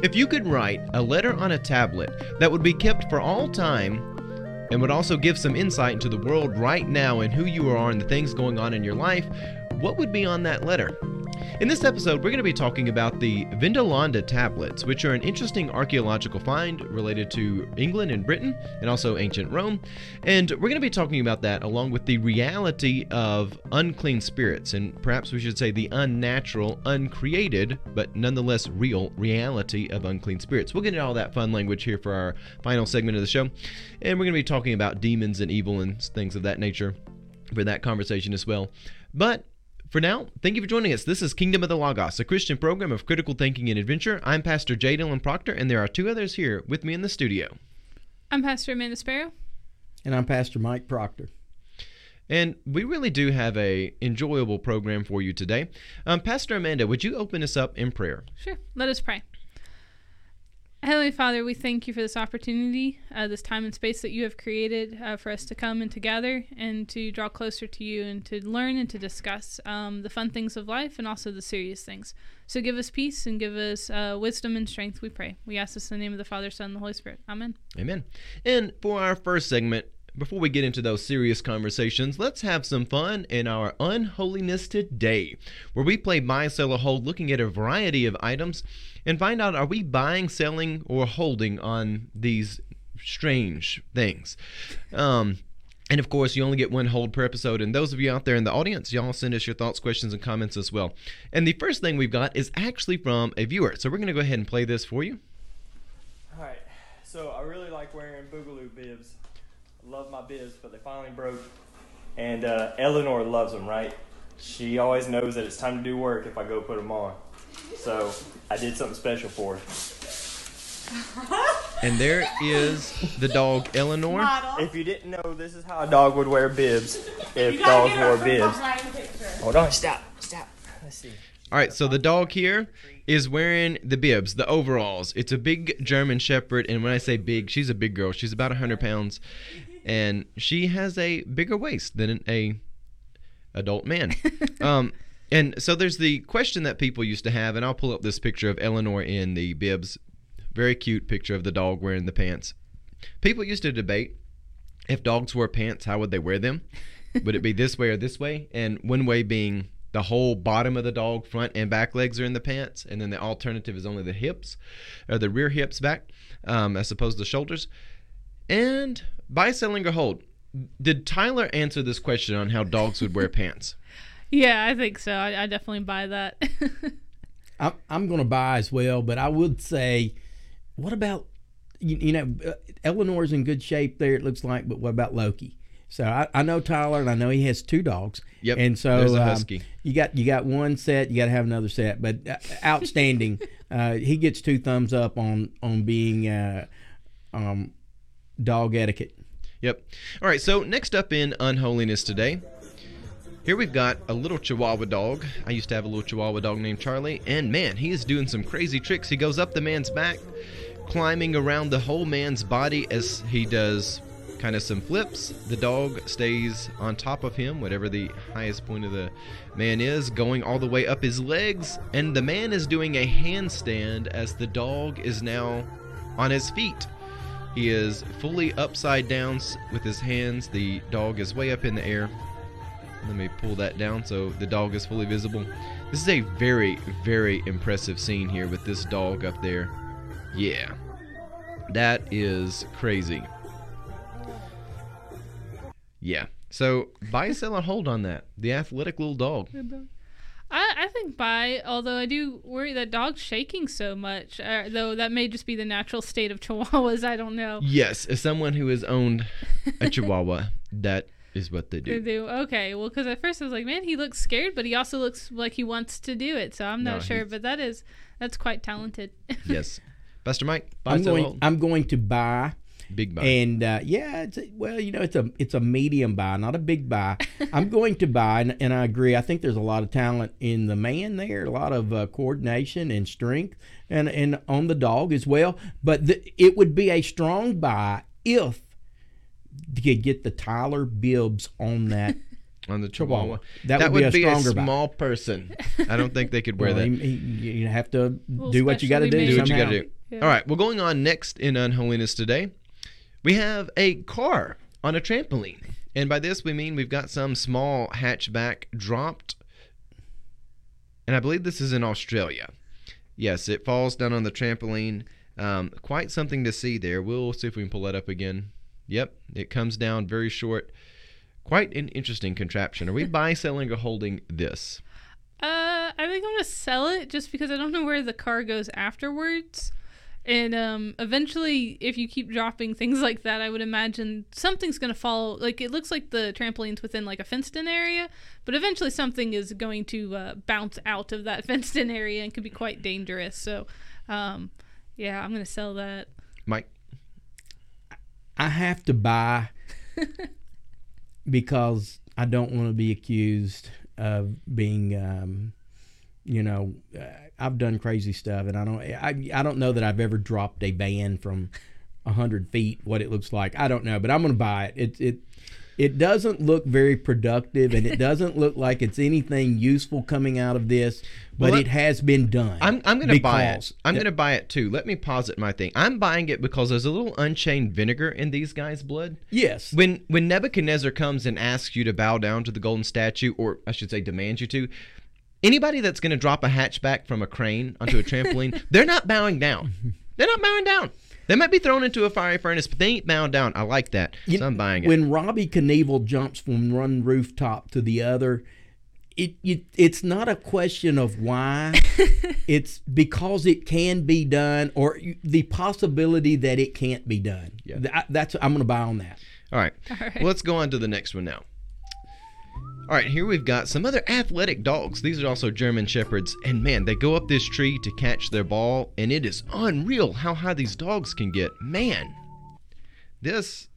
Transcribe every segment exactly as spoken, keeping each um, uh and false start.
If you could write a letter on a tablet that would be kept for all time and would also give some insight into the world right now and who you are and the things going on in your life, what would be on that letter? In this episode, we're going to be talking about the Vindolanda tablets, which are an interesting archaeological find related to England and Britain and also ancient Rome. And we're going to be talking about that along with the reality of unclean spirits, and perhaps we should say the unnatural, uncreated, but nonetheless real reality of unclean spirits. We'll get into all that fun language here for our final segment of the show. And we're going to be talking about demons and evil and things of that nature for that conversation as well. But for now, thank you for joining us. This is Kingdom of the Logos, a Christian program of critical thinking and adventure. I'm Pastor J. Dylan Proctor, and there are two others here with me in the studio. I'm Pastor Amanda Sparrow. And I'm Pastor Mike Proctor. And we really do have a enjoyable program for you today. Um, Pastor Amanda, would you open us up in prayer? Sure. Let us pray. Heavenly Father, we thank you for this opportunity, uh, this time and space that you have created uh, for us to come and to gather and to draw closer to you and to learn and to discuss um, the fun things of life and also the serious things. So give us peace and give us uh, wisdom and strength, we pray. We ask this in the name of the Father, Son, and the Holy Spirit. Amen. Amen. And for our first segment, before we get into those serious conversations, let's have some fun in our Unholiness Today, where we play buy, sell, or hold, looking at a variety of items and find out, are we buying, selling, or holding on these strange things? Um, and of course, you only get one hold per episode. And those of you out there in the audience, y'all send us your thoughts, questions, and comments as well. And the first thing we've got is actually from a viewer. So we're going to go ahead and play this for you. All right. So I really like wearing Boogaloo bibs. Love my bibs, but they finally broke. And uh, Eleanor loves them, right? She always knows that it's time to do work if I go put them on. So I did something special for her. And there is the dog, Eleanor. Model. If you didn't know, this is how a dog would wear bibs if dogs wore bibs. Hold on, stop, stop. Let's see. All right, so the dog here is wearing the bibs, the overalls. It's a big German Shepherd, and when I say big, she's a big girl. She's about one hundred pounds, and she has a bigger waist than an a adult man. Um, and so there's the question that people used to have, and I'll pull up this picture of Eleanor in the bibs. Very cute picture of the dog wearing the pants. People used to debate, if dogs wore pants, how would they wear them? Would it be this way or this way? And one way being the whole bottom of the dog, front and back legs are in the pants, and then the alternative is only the hips, or the rear hips back, um, as opposed to the shoulders. And buy, selling, or hold. Did Tyler answer this question on how dogs would wear pants? Yeah, I think so. I, I definitely buy that. I'm, I'm going to buy as well, but I would say, what about, you, you know, Eleanor's in good shape there, it looks like, but what about Loki? So I, I know Tyler, and I know he has two dogs. Yep. And so there's a husky. Um, you got you got one set. You got to have another set. But uh, outstanding. uh, he gets two thumbs up on on being uh, um, dog etiquette. Yep. All right. So next up in Unholiness Today, here we've got a little Chihuahua dog. I used to have a little Chihuahua dog named Charlie, and man, he is doing some crazy tricks. He goes up the man's back, climbing around the whole man's body as he does kind of some flips. The dog stays on top of him, whatever the highest point of the man is, going all the way up his legs, and the man is doing a handstand as the dog is now on his feet. He is fully upside down with his hands. The dog is way up in the air. Let me pull that down so the dog is fully visible. This is a very, very impressive scene here with this dog up there. Yeah, that is crazy. Yeah. So buy, sell, and hold on that. The athletic little dog. I, I think buy, although I do worry that dog's shaking so much, uh, though that may just be the natural state of Chihuahuas. I don't know. Yes. As someone who has owned a Chihuahua, that is what they do. They do. Okay. Well, because at first I was like, man, he looks scared, but he also looks like he wants to do it. So I'm not no, sure, he's... but that is, that's quite talented. Yes. Pastor Mike, buy, I'm sell, going, hold. I'm going to buy. Big buy. And uh, yeah, it's a, well, you know, it's a it's a medium buy, not a big buy. I'm going to buy, and, and I agree. I think there's a lot of talent in the man there, a lot of uh, coordination and strength, and and on the dog as well. But the, it would be a strong buy if you could get the Tyler bibs on that On the Chihuahua. That, that would, would be a, be a small bite. person. I don't think they could wear well, that. You, you have to well, do what you got to do. Do what you got to do. Yeah. All right. Well, going on next in Unholiness today, we have a car on a trampoline. And by this, we mean we've got some small hatchback dropped. And I believe this is in Australia. Yes, it falls down on the trampoline. Um, quite something to see there. We'll see if we can pull that up again. Yep. It comes down very short. Quite an interesting contraption. Are we buy, selling, or holding this? Uh, I think I'm gonna sell it just because I don't know where the car goes afterwards. And um, eventually, if you keep dropping things like that, I would imagine something's gonna fall. Like it looks like the trampoline's within like a fenced-in area, but eventually something is going to uh, bounce out of that fenced-in area and could be quite dangerous. So, um, yeah, I'm gonna sell that. Mike, I have to buy. Because I don't want to be accused of being, um, you know, uh, I've done crazy stuff, and I don't, I, I don't know that I've ever dropped a van from a hundred feet. What it looks like, I don't know, but I'm gonna buy it. It, it, it doesn't look very productive, and it doesn't look like it's anything useful coming out of this. But well, it has been done. I'm, I'm gonna buy it. I'm th- gonna buy it too. Let me posit my thing. I'm buying it because there's a little unchained vinegar in these guys' blood. Yes. When when Nebuchadnezzar comes and asks you to bow down to the golden statue, or I should say, demands you to. Anybody that's going to drop a hatchback from a crane onto a trampoline, they're not bowing down. They're not bowing down. They might be thrown into a fiery furnace, but they ain't bowing down. I like that. You, so I'm buying it. When Robbie Knievel jumps from one rooftop to the other, it, it it's not a question of why. It's because it can be done, or the possibility that it can't be done. Yeah. That, that's I'm going to buy on that. All right. All right. Well, let's go on to the next one now. All right, here we've got some other athletic dogs. These are also German Shepherds. And, man, they go up this tree to catch their ball, and it is unreal how high these dogs can get. Man, this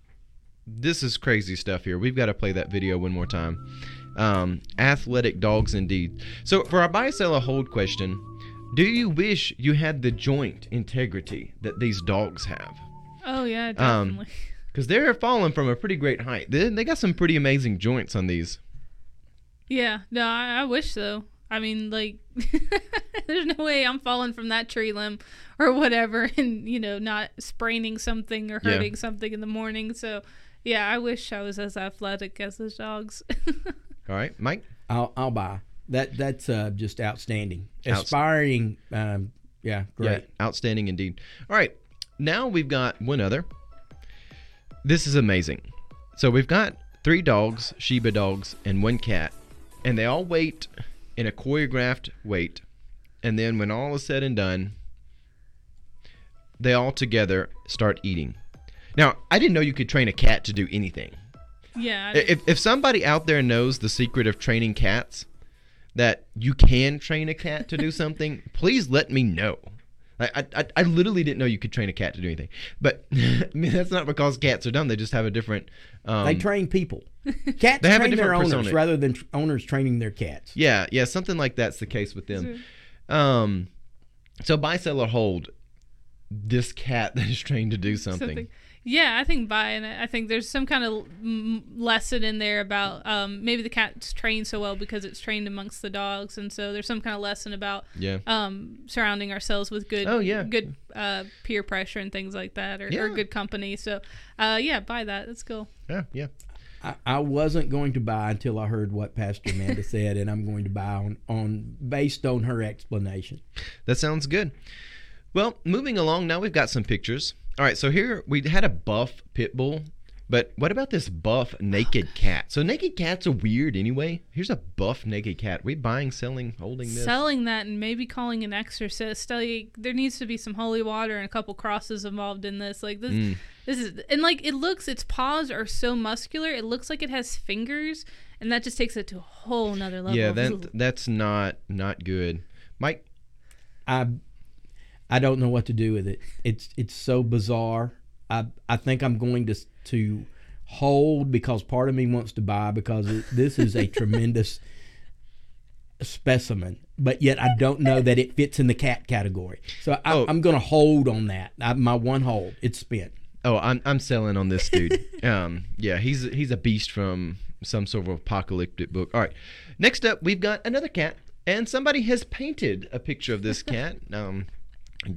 this is crazy stuff here. We've got to play that video one more time. Um, athletic dogs indeed. So for our buy, sell, or hold question, do you wish you had the joint integrity that these dogs have? Oh, yeah, definitely. Because um, they're falling from a pretty great height. They, they got some pretty amazing joints on these. Yeah, no, I, I wish so. I mean, like, there's no way I'm falling from that tree limb or whatever and, you know, not spraining something or hurting yeah. something in the morning. So, yeah, I wish I was as athletic as those dogs. All right, Mike? I'll, I'll buy. That That's uh, just outstanding. Aspiring, um, yeah, great. Yeah, outstanding indeed. All right, now we've got one other. This is amazing. So we've got three dogs, Shiba dogs, and one cat. And they all wait in a choreographed wait. And then when all is said and done, they all together start eating. Now, I didn't know you could train a cat to do anything. Yeah. If if somebody out there knows the secret of training cats, that you can train a cat to do something, please let me know. I, I I literally didn't know you could train a cat to do anything. But I mean, that's not because cats are dumb. They just have a different... Um, they train people. Cats they train their owners persona. rather than tr- owners training their cats. Yeah, yeah, something like that's the case with them. Um, so buy, sell, or hold this cat that is trained to do something. something. Yeah, I think buy, and I think there's some kind of m- lesson in there about um, maybe the cat's trained so well because it's trained amongst the dogs, and so there's some kind of lesson about yeah. um, surrounding ourselves with good oh, yeah. good uh, peer pressure and things like that, or, yeah. or good company. So, uh, yeah, buy that. That's cool. Yeah, yeah. I, I wasn't going to buy until I heard what Pastor Amanda said, and I'm going to buy on, on based on her explanation. That sounds good. Well, moving along, now we've got some pictures. All right, so here we had a buff pit bull, but what about this buff naked cat? So naked cats are weird anyway. Here's a buff naked cat. Are we buying, selling, holding this? Selling that and maybe calling an exorcist. Like, there needs to be some holy water and a couple crosses involved in this. Like this, mm. this is and like it looks. Its paws are so muscular. It looks like it has fingers, and that just takes it to a whole nother level. Yeah, that that's not not good, Mike. I. I don't know what to do with it. It's it's so bizarre. I I think I'm going to to hold because part of me wants to buy because it, this is a tremendous specimen, but yet I don't know that it fits in the cat category. So I, oh. I'm going to hold on that. I, my one hold. It's spent. Oh, I'm I'm selling on this dude. um, yeah, he's he's a beast from some sort of apocalyptic book. All right. Next up, we've got another cat, and somebody has painted a picture of this cat. Um,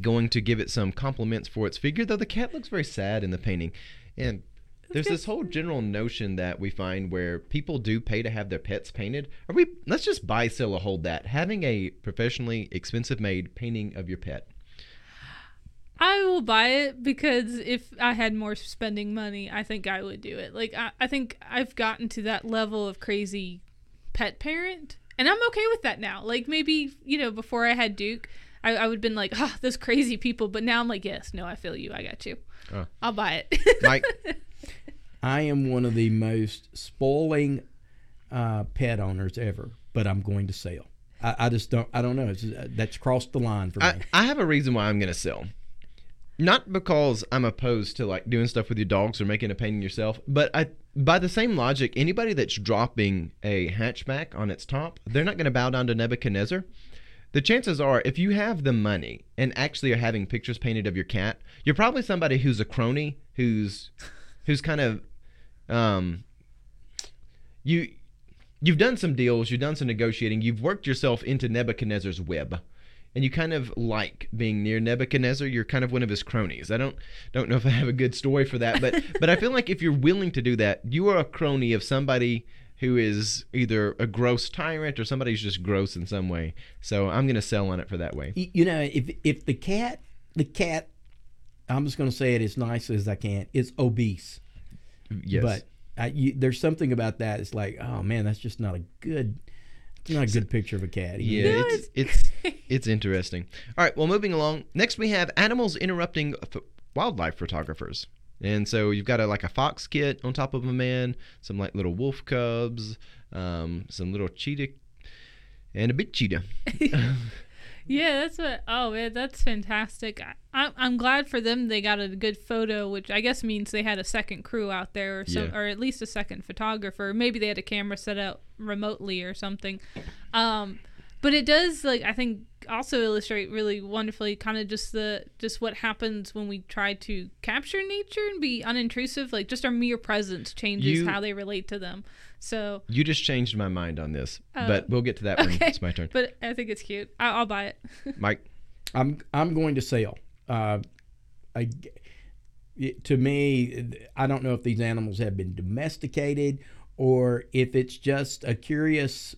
going to give it some compliments for its figure, though the cat looks very sad in the painting. And there's this whole general notion that we find where people do pay to have their pets painted. Are we? Let's just buy, sell, or hold that. Having a professionally expensive made painting of your pet. I will buy it, because if I had more spending money, I think I would do it. Like, I, I think I've gotten to that level of crazy pet parent, and I'm okay with that now. Like, maybe, you know, before I had Duke, I, I would have been like, oh, those crazy people. But now I'm like, yes, no, I feel you. I got you. Uh, I'll buy it. Mike? I am one of the most spoiling uh, pet owners ever, but I'm going to sell. I, I just don't, I don't know. It's just, uh, that's crossed the line for me. I, I have a reason why I'm going to sell. Not because I'm opposed to like doing stuff with your dogs or making a painting yourself, but I, by the same logic, anybody that's dropping a hatchback on its top, they're not going to bow down to Nebuchadnezzar. The chances are, if you have the money and actually are having pictures painted of your cat, you're probably somebody who's a crony, who's who's kind of um, you you've done some deals, you've done some negotiating, you've worked yourself into Nebuchadnezzar's web. And you kind of like being near Nebuchadnezzar. You're kind of one of his cronies. I don't don't know if I have a good story for that, but but I feel like if you're willing to do that, you are a crony of somebody who is either a gross tyrant or somebody who's just gross in some way. So I'm going to sell on it for that way. You know, if if the cat, the cat, I'm just going to say it as nice as I can, it's obese. Yes. But I, you, there's something about that. It's like, oh, man, that's just not a good... Not a good picture of a cat. Yeah, no, it's it's it's, it's interesting. All right, well, moving along. Next, we have animals interrupting f- wildlife photographers, and so you've got a, like a fox kit on top of a man, some like little wolf cubs, um, some little cheetah, and a big cheetah. Yeah, that's what. Oh man, that's fantastic. I, I, I'm glad for them. They got a good photo, which I guess means they had a second crew out there, or so, yeah. Or at least a second photographer. Maybe they had a camera set up remotely or something. Um, but it does, like, I think also illustrate really wonderfully kind of just the just what happens when we try to capture nature and be unintrusive. Like, just our mere presence changes you, how they relate to them. So you just changed my mind on this, uh, but we'll get to that okay. When it's my turn. But I think it's cute. I, I'll buy it. Mike, I'm I'm going to sell. Uh, I it, to me, I don't know if these animals have been domesticated or if it's just a curious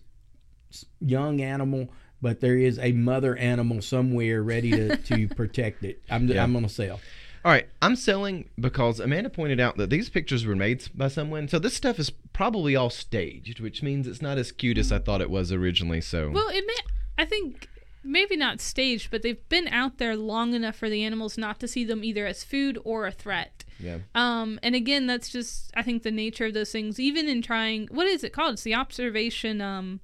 young animal. But there is a mother animal somewhere ready to, to protect it. I'm yeah. I'm going to sell. All right. I'm selling because Amanda pointed out that these pictures were made by someone. So this stuff is probably all staged, which means it's not as cute as I thought it was originally. So Well, it may, I think maybe not staged, but they've been out there long enough for the animals not to see them either as food or a threat. Yeah. Um, and again, that's just, I think, the nature of those things. Even in trying, what is it called? It's the observation... Um,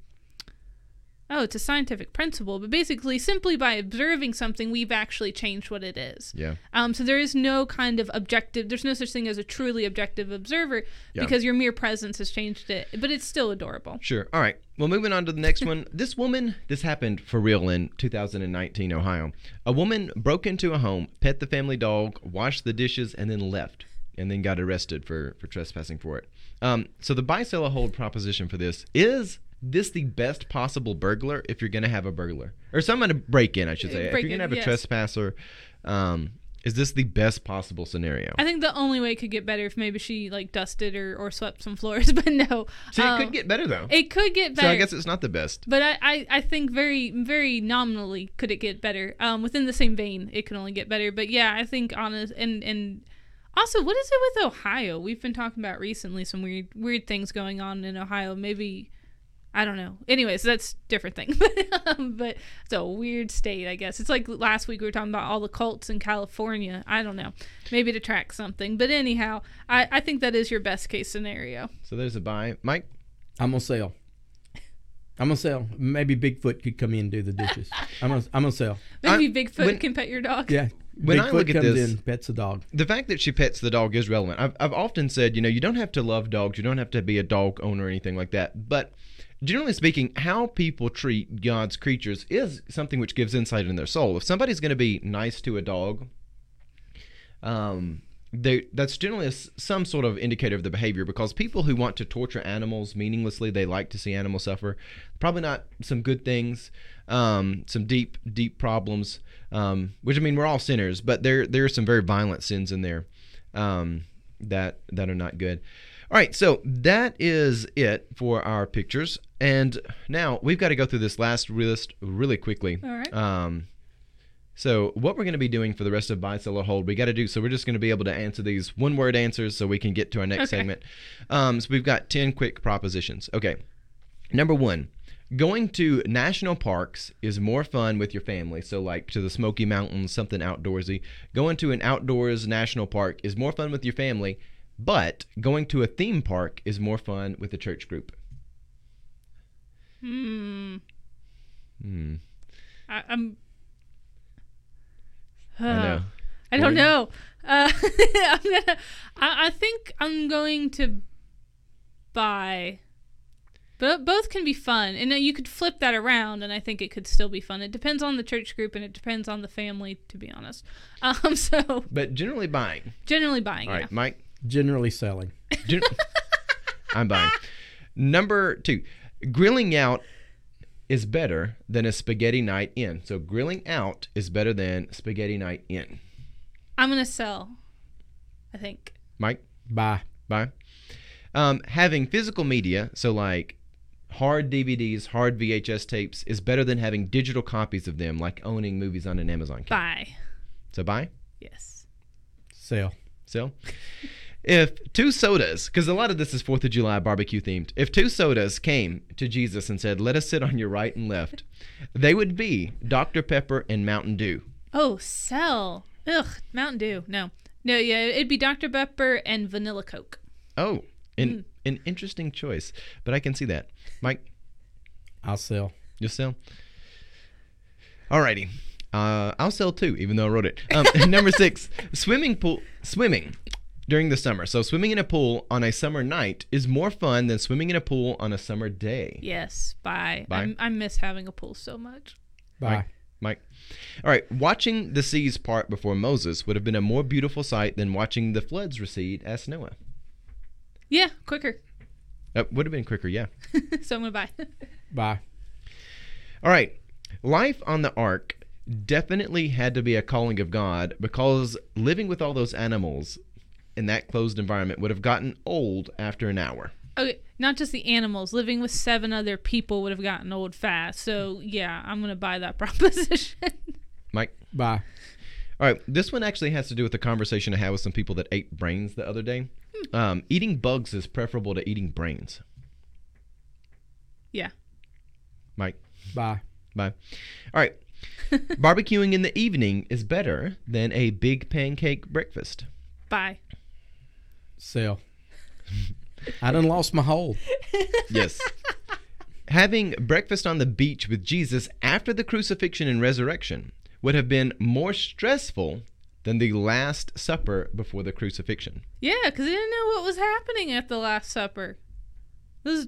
Oh, it's a scientific principle, but basically simply by observing something, we've actually changed what it is. Yeah. Um. So there is no kind of objective. There's no such thing as a truly objective observer yeah. because your mere presence has changed it, but it's still adorable. Sure. All right. Well, moving on to the next one. This woman, this happened for real in two thousand nineteen, Ohio. A woman broke into a home, pet the family dog, washed the dishes, and then left, and then got arrested for, for trespassing for it. Um. So the buy, sell, or hold proposition for this is... This the best possible burglar if you're going to have a burglar. Or someone to break in, I should say. Break if you're going to have in, a yes. trespasser, um, is this the best possible scenario? I think the only way it could get better if maybe she like dusted or, or swept some floors, but no. So um, it could get better, though. It could get better. So I guess it's not the best. But I, I, I think very, very nominally could it get better. Um, within the same vein, it can only get better. But yeah, I think honest and... and also, what is it with Ohio? We've been talking about recently some weird, weird things going on in Ohio. Maybe... I don't know. Anyways, that's a different thing. but, um, but it's a weird state, I guess. It's like last week we were talking about all the cults in California. I don't know. Maybe to track something. But anyhow, I, I think that is your best case scenario. So there's a buy. Mike? I'm going to sell. I'm going to sell. Maybe Bigfoot could come in and do the dishes. I'm going to I'm gonna sell. Maybe I'm, Bigfoot when, can pet your dog. Yeah. When Bigfoot I look at comes this, in, pets the dog. The fact that she pets the dog is relevant. I've, I've often said, you know, you don't have to love dogs. You don't have to be a dog owner or anything like that. But... generally speaking, how people treat God's creatures is something which gives insight in their soul. If somebody's going to be nice to a dog, um, They, that's generally a, some sort of indicator of the behavior, because people who want to torture animals meaninglessly, they like to see animals suffer. Probably not some good things, um, some deep, deep problems, um, which, I mean, we're all sinners, but there there are some very violent sins in there um, that that are not good. All right, so that is it for our pictures. And now we've got to go through this last list really quickly. All right. Um, So what we're going to be doing for the rest of Buy, Sell, or Hold, we got to do, so we're just going to be able to answer these one-word answers so we can get to our next okay. segment. Um, so we've got ten quick propositions. Okay. Number one, going to national parks is more fun with your family. So like to the Smoky Mountains, something outdoorsy. Going to an outdoors national park is more fun with your family, but going to a theme park is more fun with a church group. Hmm. Hmm. I, I'm... Uh, I know. I don't know. Uh, I'm gonna, I, I think I'm going to buy. But both can be fun, and you could flip that around, and I think it could still be fun. It depends on the church group, and it depends on the family, to be honest. Um, so. But generally buying. Generally buying. All right, yeah. Mike. Generally selling. Gen- I'm buying. Number two, grilling out is better than a spaghetti night in. So grilling out is better than spaghetti night in. I'm going to sell, I think. Mike? Buy. Buy. Um, having physical media, so like hard D V Ds, hard V H S tapes, is better than having digital copies of them, like owning movies on an Amazon. Buy. So buy? Yes. Sell. Sell? If two sodas, because a lot of this is Fourth of July barbecue themed, if two sodas came to Jesus and said, "Let us sit on your right and left," they would be Doctor Pepper and Mountain Dew. Oh, sell. Ugh, Mountain Dew. No. No, yeah, it'd be Doctor Pepper and Vanilla Coke. Oh, an, mm. an interesting choice, but I can see that. Mike? I'll sell. You'll sell? All righty. Uh, I'll sell too, even though I wrote it. Um, number six, swimming pool. Swimming. During the summer. So swimming in a pool on a summer night is more fun than swimming in a pool on a summer day. Yes. Bye. Bye. I miss having a pool so much. Bye. Mike. Mike. All right. Watching the seas part before Moses would have been a more beautiful sight than watching the floods recede as Noah. Yeah. Quicker. That would have been quicker. Yeah. So I'm going to buy. Bye. All right. Life on the ark definitely had to be a calling of God, because living with all those animals in that closed environment would have gotten old after an hour. Okay, not just the animals. Living with seven other people would have gotten old fast. So, yeah, I'm going to buy that proposition. Mike? Buy. All right, this one actually has to do with a conversation I had with some people that ate brains the other day. Hmm. Um, eating bugs is preferable to eating brains. Yeah. Mike? Buy. Buy. All right. Barbecuing in the evening is better than a big pancake breakfast. Buy. Sell. I done lost my hold. Yes. Having breakfast on the beach with Jesus after the crucifixion and resurrection would have been more stressful than the Last Supper before the crucifixion. Yeah, because they didn't know what was happening at the Last Supper. This is,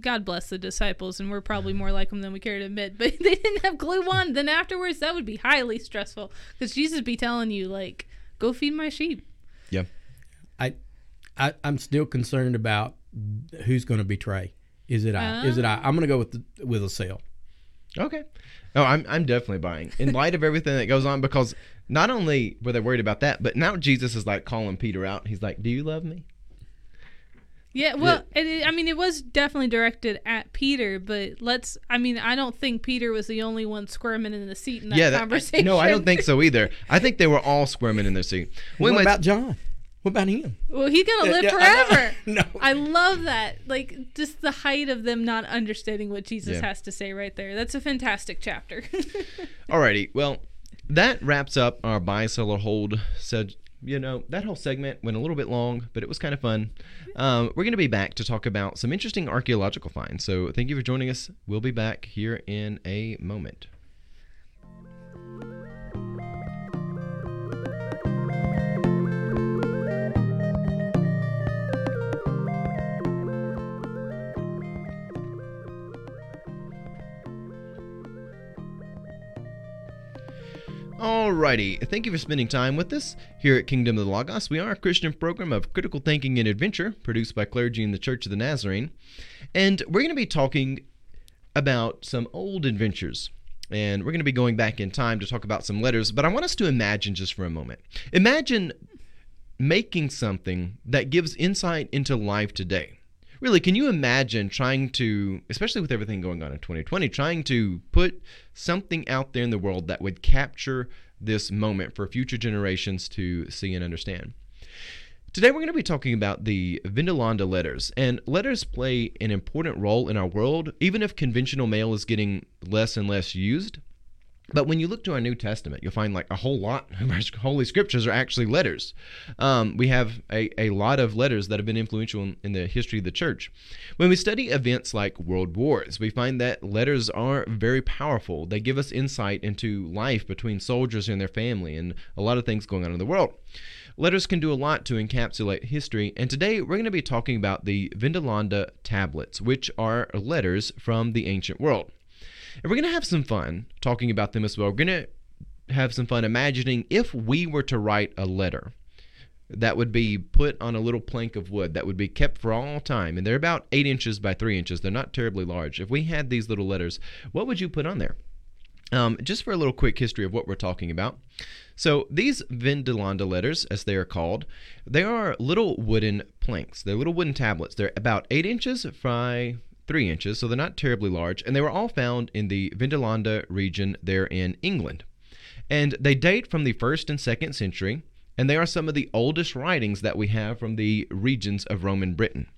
God bless the disciples, and we're probably more like them than we care to admit, but they didn't have glue on. Then afterwards, that would be highly stressful, because Jesus be telling you, like, go feed my sheep. Yeah. I, I, I'm still concerned about who's going to betray. Is it I? Uh, Is it I? I'm going to go with the, with a sale. Okay. Oh, I'm I'm definitely buying. In light of everything that goes on, because not only were they worried about that, but now Jesus is like calling Peter out. He's like, "Do you love me?" Yeah, well, yeah. It, I mean, it was definitely directed at Peter, but let's, I mean, I don't think Peter was the only one squirming in the seat in that, yeah, that conversation. I, no, I don't think so either. I think they were all squirming in their seat. What well, about John? What about him? Well, he's going to live yeah, forever. I, no. I love that. Like, just the height of them not understanding what Jesus yeah. has to say right there. That's a fantastic chapter. Alrighty. Well, that wraps up our buy, sell, or hold. So, you know, that whole segment went a little bit long, but it was kind of fun. Um, we're going to be back to talk about some interesting archaeological finds. So thank you for joining us. We'll be back here in a moment. Alrighty, thank you for spending time with us here at Kingdom of the Logos. We are a Christian program of critical thinking and adventure produced by clergy in the Church of the Nazarene. And we're going to be talking about some old adventures. And we're going to be going back in time to talk about some letters. But I want us to imagine just for a moment. Imagine making something that gives insight into life today. Really, can you imagine trying to, especially with everything going on in twenty twenty, trying to put something out there in the world that would capture this moment for future generations to see and understand? Today, we're going to be talking about the Vindolanda letters, and letters play an important role in our world, even if conventional mail is getting less and less used. But when you look to our New Testament, you'll find like a whole lot of our Holy Scriptures are actually letters. Um, we have a, a lot of letters that have been influential in, in the history of the church. When we study events like world wars, we find that letters are very powerful. They give us insight into life between soldiers and their family and a lot of things going on in the world. Letters can do a lot to encapsulate history, and today we're going to be talking about the Vindolanda tablets, which are letters from the ancient world. And we're going to have some fun talking about them as well. We're going to have some fun imagining if we were to write a letter that would be put on a little plank of wood that would be kept for all time. And they're about eight inches by three inches. They're not terribly large. If we had these little letters, what would you put on there? Um, just for a little quick history of what we're talking about. So these Vindolanda letters, as they are called, they are little wooden planks. They're little wooden tablets. They're about eight inches by three inches, so they're not terribly large, and they were all found in the Vindolanda region there in England. And they date from the first and second century, and they are some of the oldest writings that we have from the regions of Roman Britain.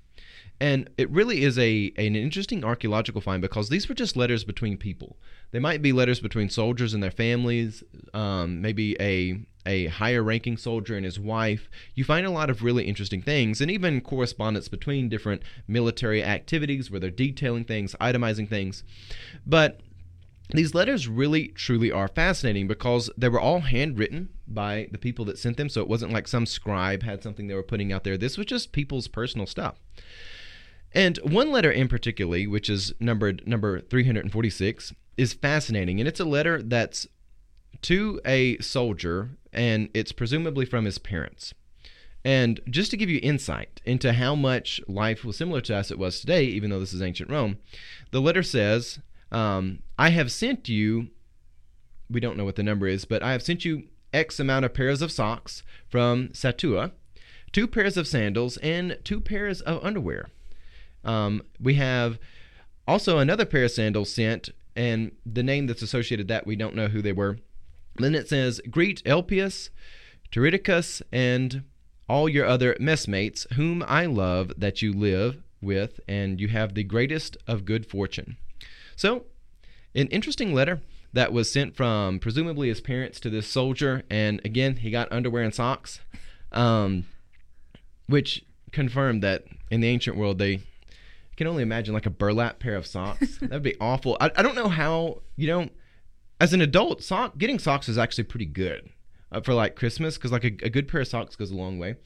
And it really is a an interesting archaeological find because these were just letters between people. They might be letters between soldiers and their families, um, maybe a a higher-ranking soldier and his wife. You find a lot of really interesting things, and even correspondence between different military activities where they're detailing things, itemizing things. But these letters really, truly are fascinating because they were all handwritten by the people that sent them, so it wasn't like some scribe had something they were putting out there. This was just people's personal stuff. And one letter in particular, which is numbered number three hundred forty-six, is fascinating. And it's a letter that's to a soldier, and it's presumably from his parents. And just to give you insight into how much life was similar to us it was today, even though this is ancient Rome, the letter says, um, I have sent you, we don't know what the number is, but I have sent you X amount of pairs of socks from Satua, two pairs of sandals, and two pairs of underwear. Um, we have also another pair of sandals sent, and the name that's associated that, we don't know who they were. Then it says, greet Elpius, Teriticus, and all your other messmates, whom I love that you live with, and you have the greatest of good fortune. So, an interesting letter that was sent from presumably his parents to this soldier, and again, he got underwear and socks, um, which confirmed that in the ancient world, they... can only imagine like a burlap pair of socks. That'd be awful. I, I don't know how, you know, as an adult, sock getting socks is actually pretty good uh, for like Christmas, because like a, a good pair of socks goes a long way.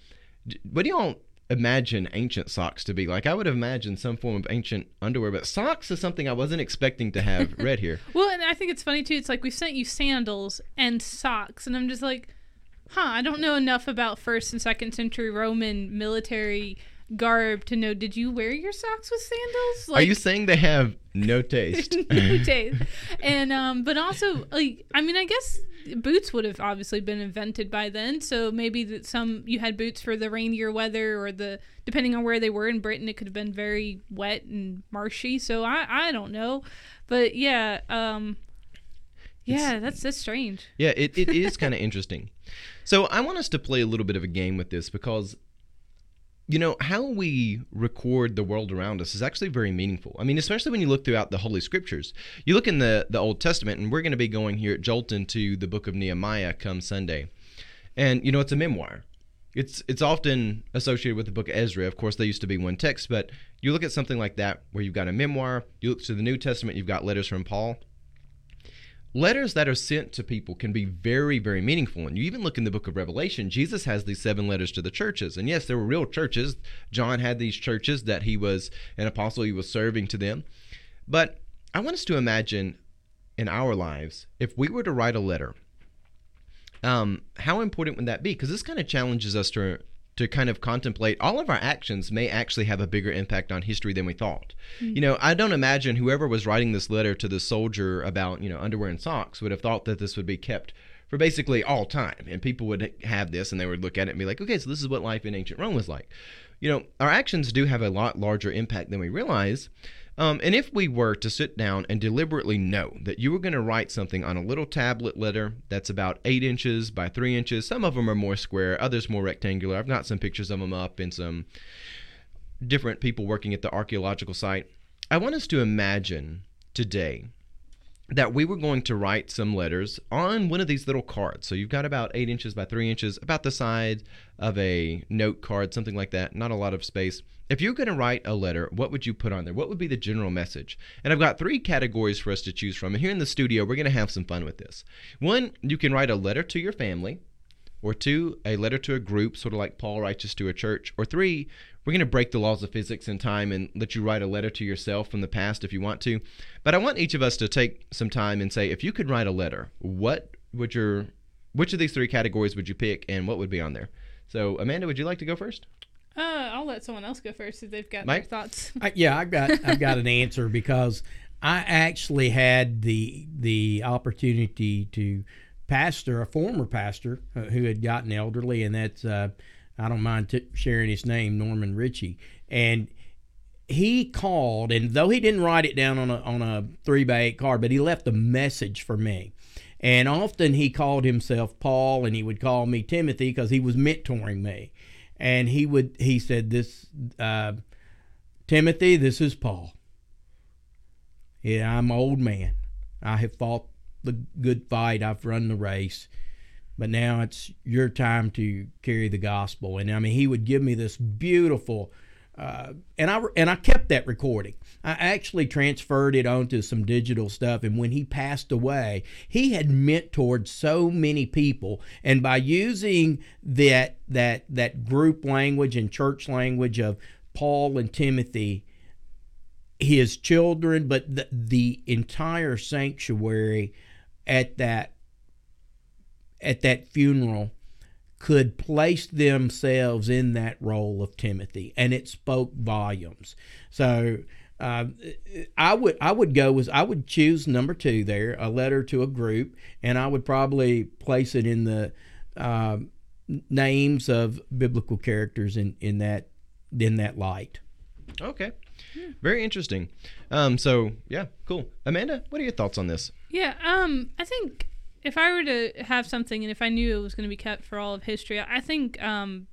What do y'all imagine ancient socks to be like? I would have imagined some form of ancient underwear, but socks is something I wasn't expecting to have read here. Well, and I think it's funny too. It's like we sent you sandals and socks, and I'm just like, huh, I don't know enough about first and second century Roman military garb to know, did you wear your socks with sandals? Like, are you saying they have no taste? No taste. And um but also, like, I mean, I guess boots would have obviously been invented by then, so maybe that some you had boots for the rainier weather, or the depending on where they were in Britain, it could have been very wet and marshy, so I I don't know, but yeah um yeah, it's, that's that's strange. Yeah, it, it is kind of interesting. So I want us to play a little bit of a game with this, because you know, how we record the world around us is actually very meaningful. I mean, especially when you look throughout the Holy Scriptures. You look in the, the Old Testament, and we're going to be going here at Jolton to the book of Nehemiah come Sunday. And, you know, it's a memoir. It's it's often associated with the book of Ezra. Of course, they used to be one text, but you look at something like that where you've got a memoir. You look to the New Testament, you've got letters from Paul. Letters that are sent to people can be very, very meaningful. And you even look in the book of Revelation, Jesus has these seven letters to the churches. And yes, there were real churches. John had these churches that he was an apostle, he was serving to them. But I want us to imagine in our lives, if we were to write a letter Um, how important would that be? Because this kind of challenges us to to kind of contemplate all of our actions may actually have a bigger impact on history than we thought. Mm-hmm. You know, I don't imagine whoever was writing this letter to the soldier about, you know, underwear and socks would have thought that this would be kept for basically all time. And people would have this and they would look at it and be like, okay, so this is what life in ancient Rome was like. You know, our actions do have a lot larger impact than we realize. Um, and if we were to sit down and deliberately know that you were going to write something on a little tablet letter that's about eight inches by three inches, some of them are more square, others more rectangular. I've got some pictures of them up and some different people working at the archaeological site. I want us to imagine today that we were going to write some letters on one of these little cards. So you've got about eight inches by three inches, about the size of a note card, something like that, not a lot of space. If you're going to write a letter, what would you put on there? What would be the general message? And I've got three categories for us to choose from. And here in the studio, we're going to have some fun with this. One, you can write a letter to your family, or two, a letter to a group, sort of like Paul writes us to a church, or three, we're going to break the laws of physics and time and let you write a letter to yourself from the past if you want to. But I want each of us to take some time and say, if you could write a letter, what would your, which of these three categories would you pick and what would be on there? So, Amanda, would you like to go first? Uh, I'll let someone else go first if they've got Mike? Their thoughts. I, yeah, I've got I've got an answer because I actually had the the opportunity to pastor, a former pastor uh, who had gotten elderly, and that's, uh, I don't mind t- sharing his name, Norman Ritchie. And he called, and though he didn't write it down on a on a three by eight card, but he left a message for me. And often he called himself Paul, and he would call me Timothy because he was mentoring me. And he would, he said, this, uh, Timothy, this is Paul. Yeah, I'm an old man. I have fought the good fight. I've run the race, but now it's your time to carry the gospel. And I mean, he would give me this beautiful, uh, and I, and I kept that recording. I actually transferred it onto some digital stuff. And when he passed away, he had mentored so many people. And by using that, that, that group language and church language of Paul and Timothy, his children, but the, the entire sanctuary at that, at that funeral could place themselves in that role of Timothy, and it spoke volumes. So uh, I would I would go with I would choose number two there, a letter to a group, and I would probably place it in the uh, names of biblical characters in, in that in that light. Okay. Very interesting. Um, so, yeah, cool. Amanda, what are your thoughts on this? Yeah, um, I think if I were to have something and if I knew it was going to be kept for all of history, I think um,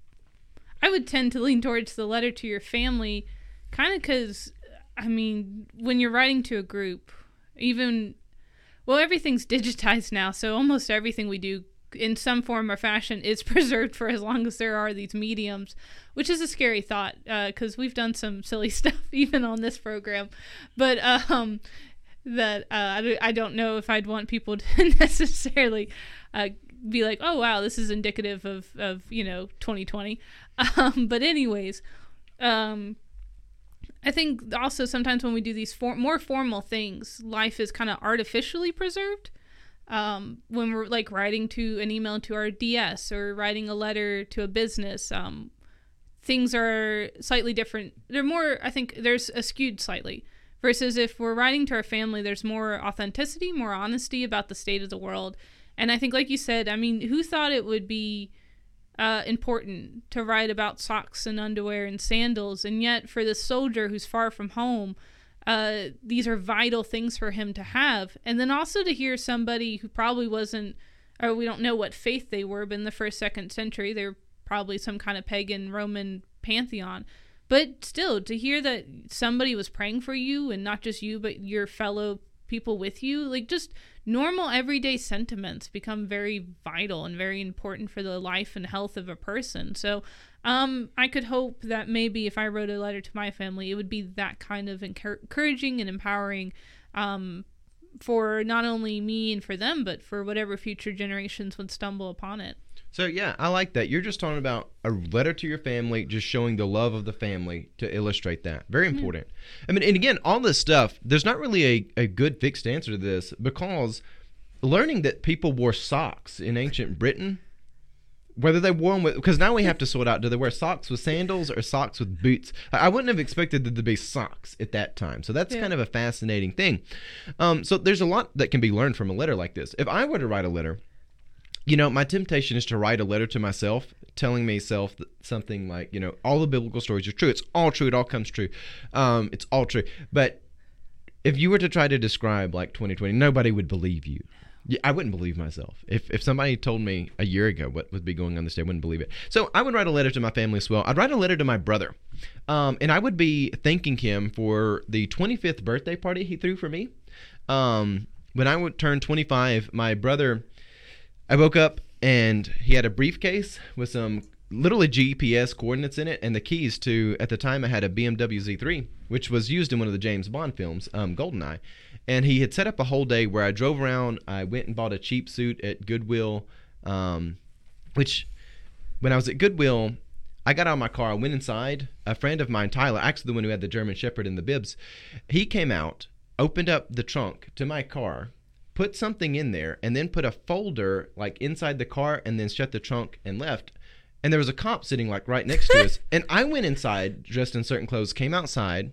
I would tend to lean towards the letter to your family, kind of because, I mean, when you're writing to a group, even, well, everything's digitized now, so almost everything we do in some form or fashion is preserved for as long as there are these mediums, which is a scary thought because uh, we've done some silly stuff even on this program. But um, that uh, I don't know if I'd want people to necessarily uh, be like, oh, wow, this is indicative of, of you know, twenty twenty. Um, but anyways, um, I think also sometimes when we do these for- more formal things, life is kind of artificially preserved. Um, when we're like writing to an email to our D S or writing a letter to a business, um, things are slightly different. They're more, I think there's a skewed slightly versus if we're writing to our family, there's more authenticity, more honesty about the state of the world. And I think, like you said, I mean, who thought it would be, uh, important to write about socks and underwear and sandals? And yet for this soldier who's far from home, Uh, these are vital things for him to have. And then also to hear somebody who probably wasn't, or we don't know what faith they were, but in the first, second century, they were probably some kind of pagan Roman pantheon. But still, to hear that somebody was praying for you, and not just you, but your fellow people with you, like just normal everyday sentiments become very vital and very important for the life and health of a person. So um I could hope that maybe if I wrote a letter to my family, it would be that kind of encouraging and empowering um for not only me and for them, but for whatever future generations would stumble upon it. So, yeah, I like that. You're just talking about a letter to your family, just showing the love of the family to illustrate that. Very important. Mm-hmm. I mean, and again, all this stuff, there's not really a, a good fixed answer to this because learning that people wore socks in ancient Britain, whether they wore them with, because now we have to sort out, do they wear socks with sandals or socks with boots? I wouldn't have expected there to be socks at that time. So that's yeah. kind of a fascinating thing. Um, so there's a lot that can be learned from a letter like this. If I were to write a letter, you know, my temptation is to write a letter to myself telling myself something like, you know, all the biblical stories are true. It's all true. It all comes true. Um, it's all true. But if you were to try to describe like twenty twenty, nobody would believe you. Yeah, I wouldn't believe myself. If if somebody told me a year ago what would be going on this day, I wouldn't believe it. So I would write a letter to my family as well. I'd write a letter to my brother. Um, and I would be thanking him for the twenty-fifth birthday party he threw for me. Um, when I would turn twenty-five, my brother, I woke up and he had a briefcase with some literally G P S coordinates in it and the keys to, at the time I had a B M W Z three, which was used in one of the James Bond films, um, Goldeneye. And he had set up a whole day where I drove around. I went and bought a cheap suit at Goodwill, um, which when I was at Goodwill, I got out of my car. I went inside. A friend of mine, Tyler, actually the one who had the German Shepherd in the bibs, he came out, opened up the trunk to my car, put something in there, and then put a folder like inside the car and then shut the trunk and left. And there was a cop sitting like right next to us. And I went inside dressed in certain clothes, came outside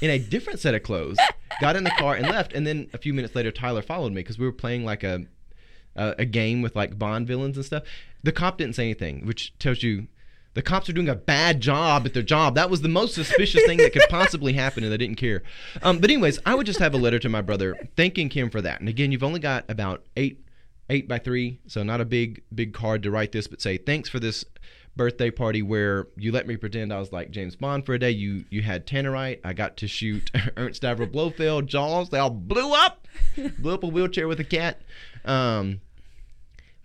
in a different set of clothes, got in the car and left. And then a few minutes later, Tyler followed me because we were playing like a, a a game with like Bond villains and stuff. The cop didn't say anything, which tells you the cops are doing a bad job at their job. That was the most suspicious thing that could possibly happen, and they didn't care. Um, but anyways, I would just have a letter to my brother thanking him for that. And again, you've only got about eight eight by three, so not a big, big card to write this, but say thanks for this birthday party where you let me pretend I was like James Bond for a day. You you had Tannerite. I got to shoot Ernst Stavro Blofeld, Jaws. They all blew up. Blew up a wheelchair with a cat. Um,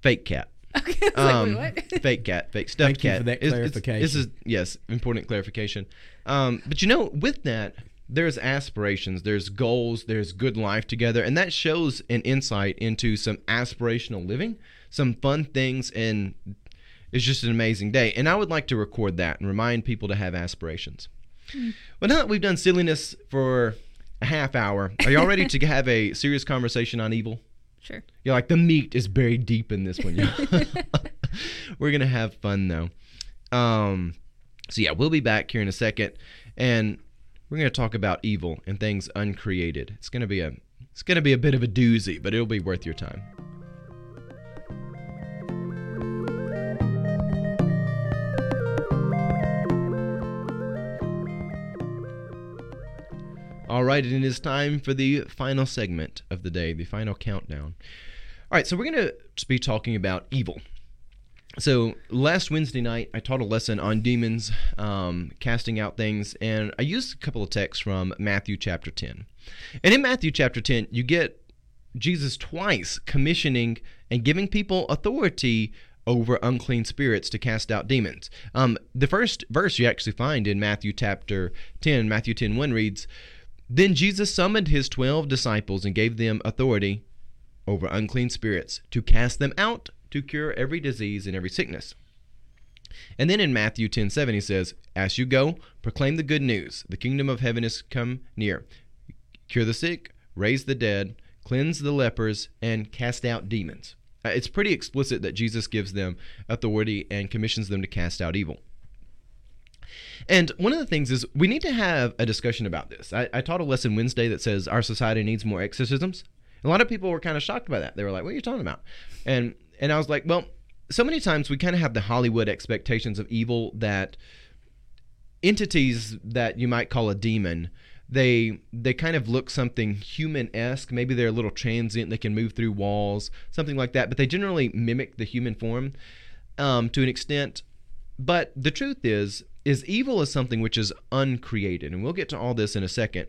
fake cat. Okay, um, like, wait, what? Fake cat. Fake stuffed Thank cat. Thank you for that it's, clarification. It's, this is, yes, important clarification. Um, but you know, with that, there's aspirations, there's goals, there's good life together, and that shows an insight into some aspirational living, some fun things, and it's just an amazing day. And I would like to record that and remind people to have aspirations. Mm. Well, now that we've done silliness for a half hour, are y'all ready to have a serious conversation on evil? Sure. You're like, the meat is buried deep in this one. Y'all. We're going to have fun, though. Um, so, yeah, we'll be back here in a second, and we're going to talk about evil and things uncreated. It's going to be a it's going to be a bit of a doozy, but it'll be worth your time. All right, and it is time for the final segment of the day, the final countdown. All right, so we're going to be talking about evil. So last Wednesday night, I taught a lesson on demons, um, casting out things, and I used a couple of texts from Matthew chapter ten. And in Matthew chapter ten, you get Jesus twice commissioning and giving people authority over unclean spirits to cast out demons. Um, the first verse you actually find in Matthew chapter ten, Matthew ten one reads, "Then Jesus summoned his twelve disciples and gave them authority over unclean spirits to cast them out, to cure every disease and every sickness." And then in Matthew ten seven, he says, "As you go, proclaim the good news. The kingdom of heaven is come near. Cure the sick, raise the dead, cleanse the lepers, and cast out demons." Uh, it's pretty explicit that Jesus gives them authority and commissions them to cast out evil. And one of the things is we need to have a discussion about this. I, I taught a lesson Wednesday that says our society needs more exorcisms. A lot of people were kind of shocked by that. They were like, "What are you talking about?" And and I was like, well, so many times we kind of have the Hollywood expectations of evil that entities that you might call a demon, they they kind of look something human-esque. Maybe they're a little transient. They can move through walls, something like that. But they generally mimic the human form um, to an extent. But the truth is, is evil is something which is uncreated, and we'll get to all this in a second.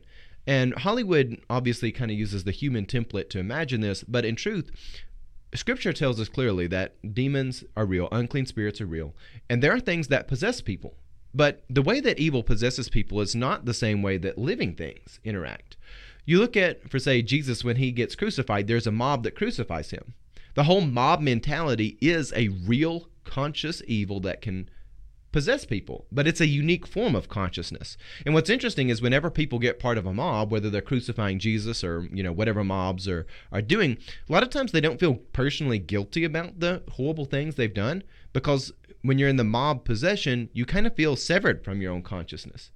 And Hollywood obviously kind of uses the human template to imagine this, but in truth, Scripture tells us clearly that demons are real, unclean spirits are real, and there are things that possess people. But the way that evil possesses people is not the same way that living things interact. You look at, for say, Jesus when he gets crucified, there's a mob that crucifies him. The whole mob mentality is a real conscious evil that can possess people, but it's a unique form of consciousness. And what's interesting is whenever people get part of a mob, whether they're crucifying Jesus or, you know, whatever mobs are, are doing, a lot of times they don't feel personally guilty about the horrible things they've done, because when you're in the mob possession, you kind of feel severed from your own consciousness.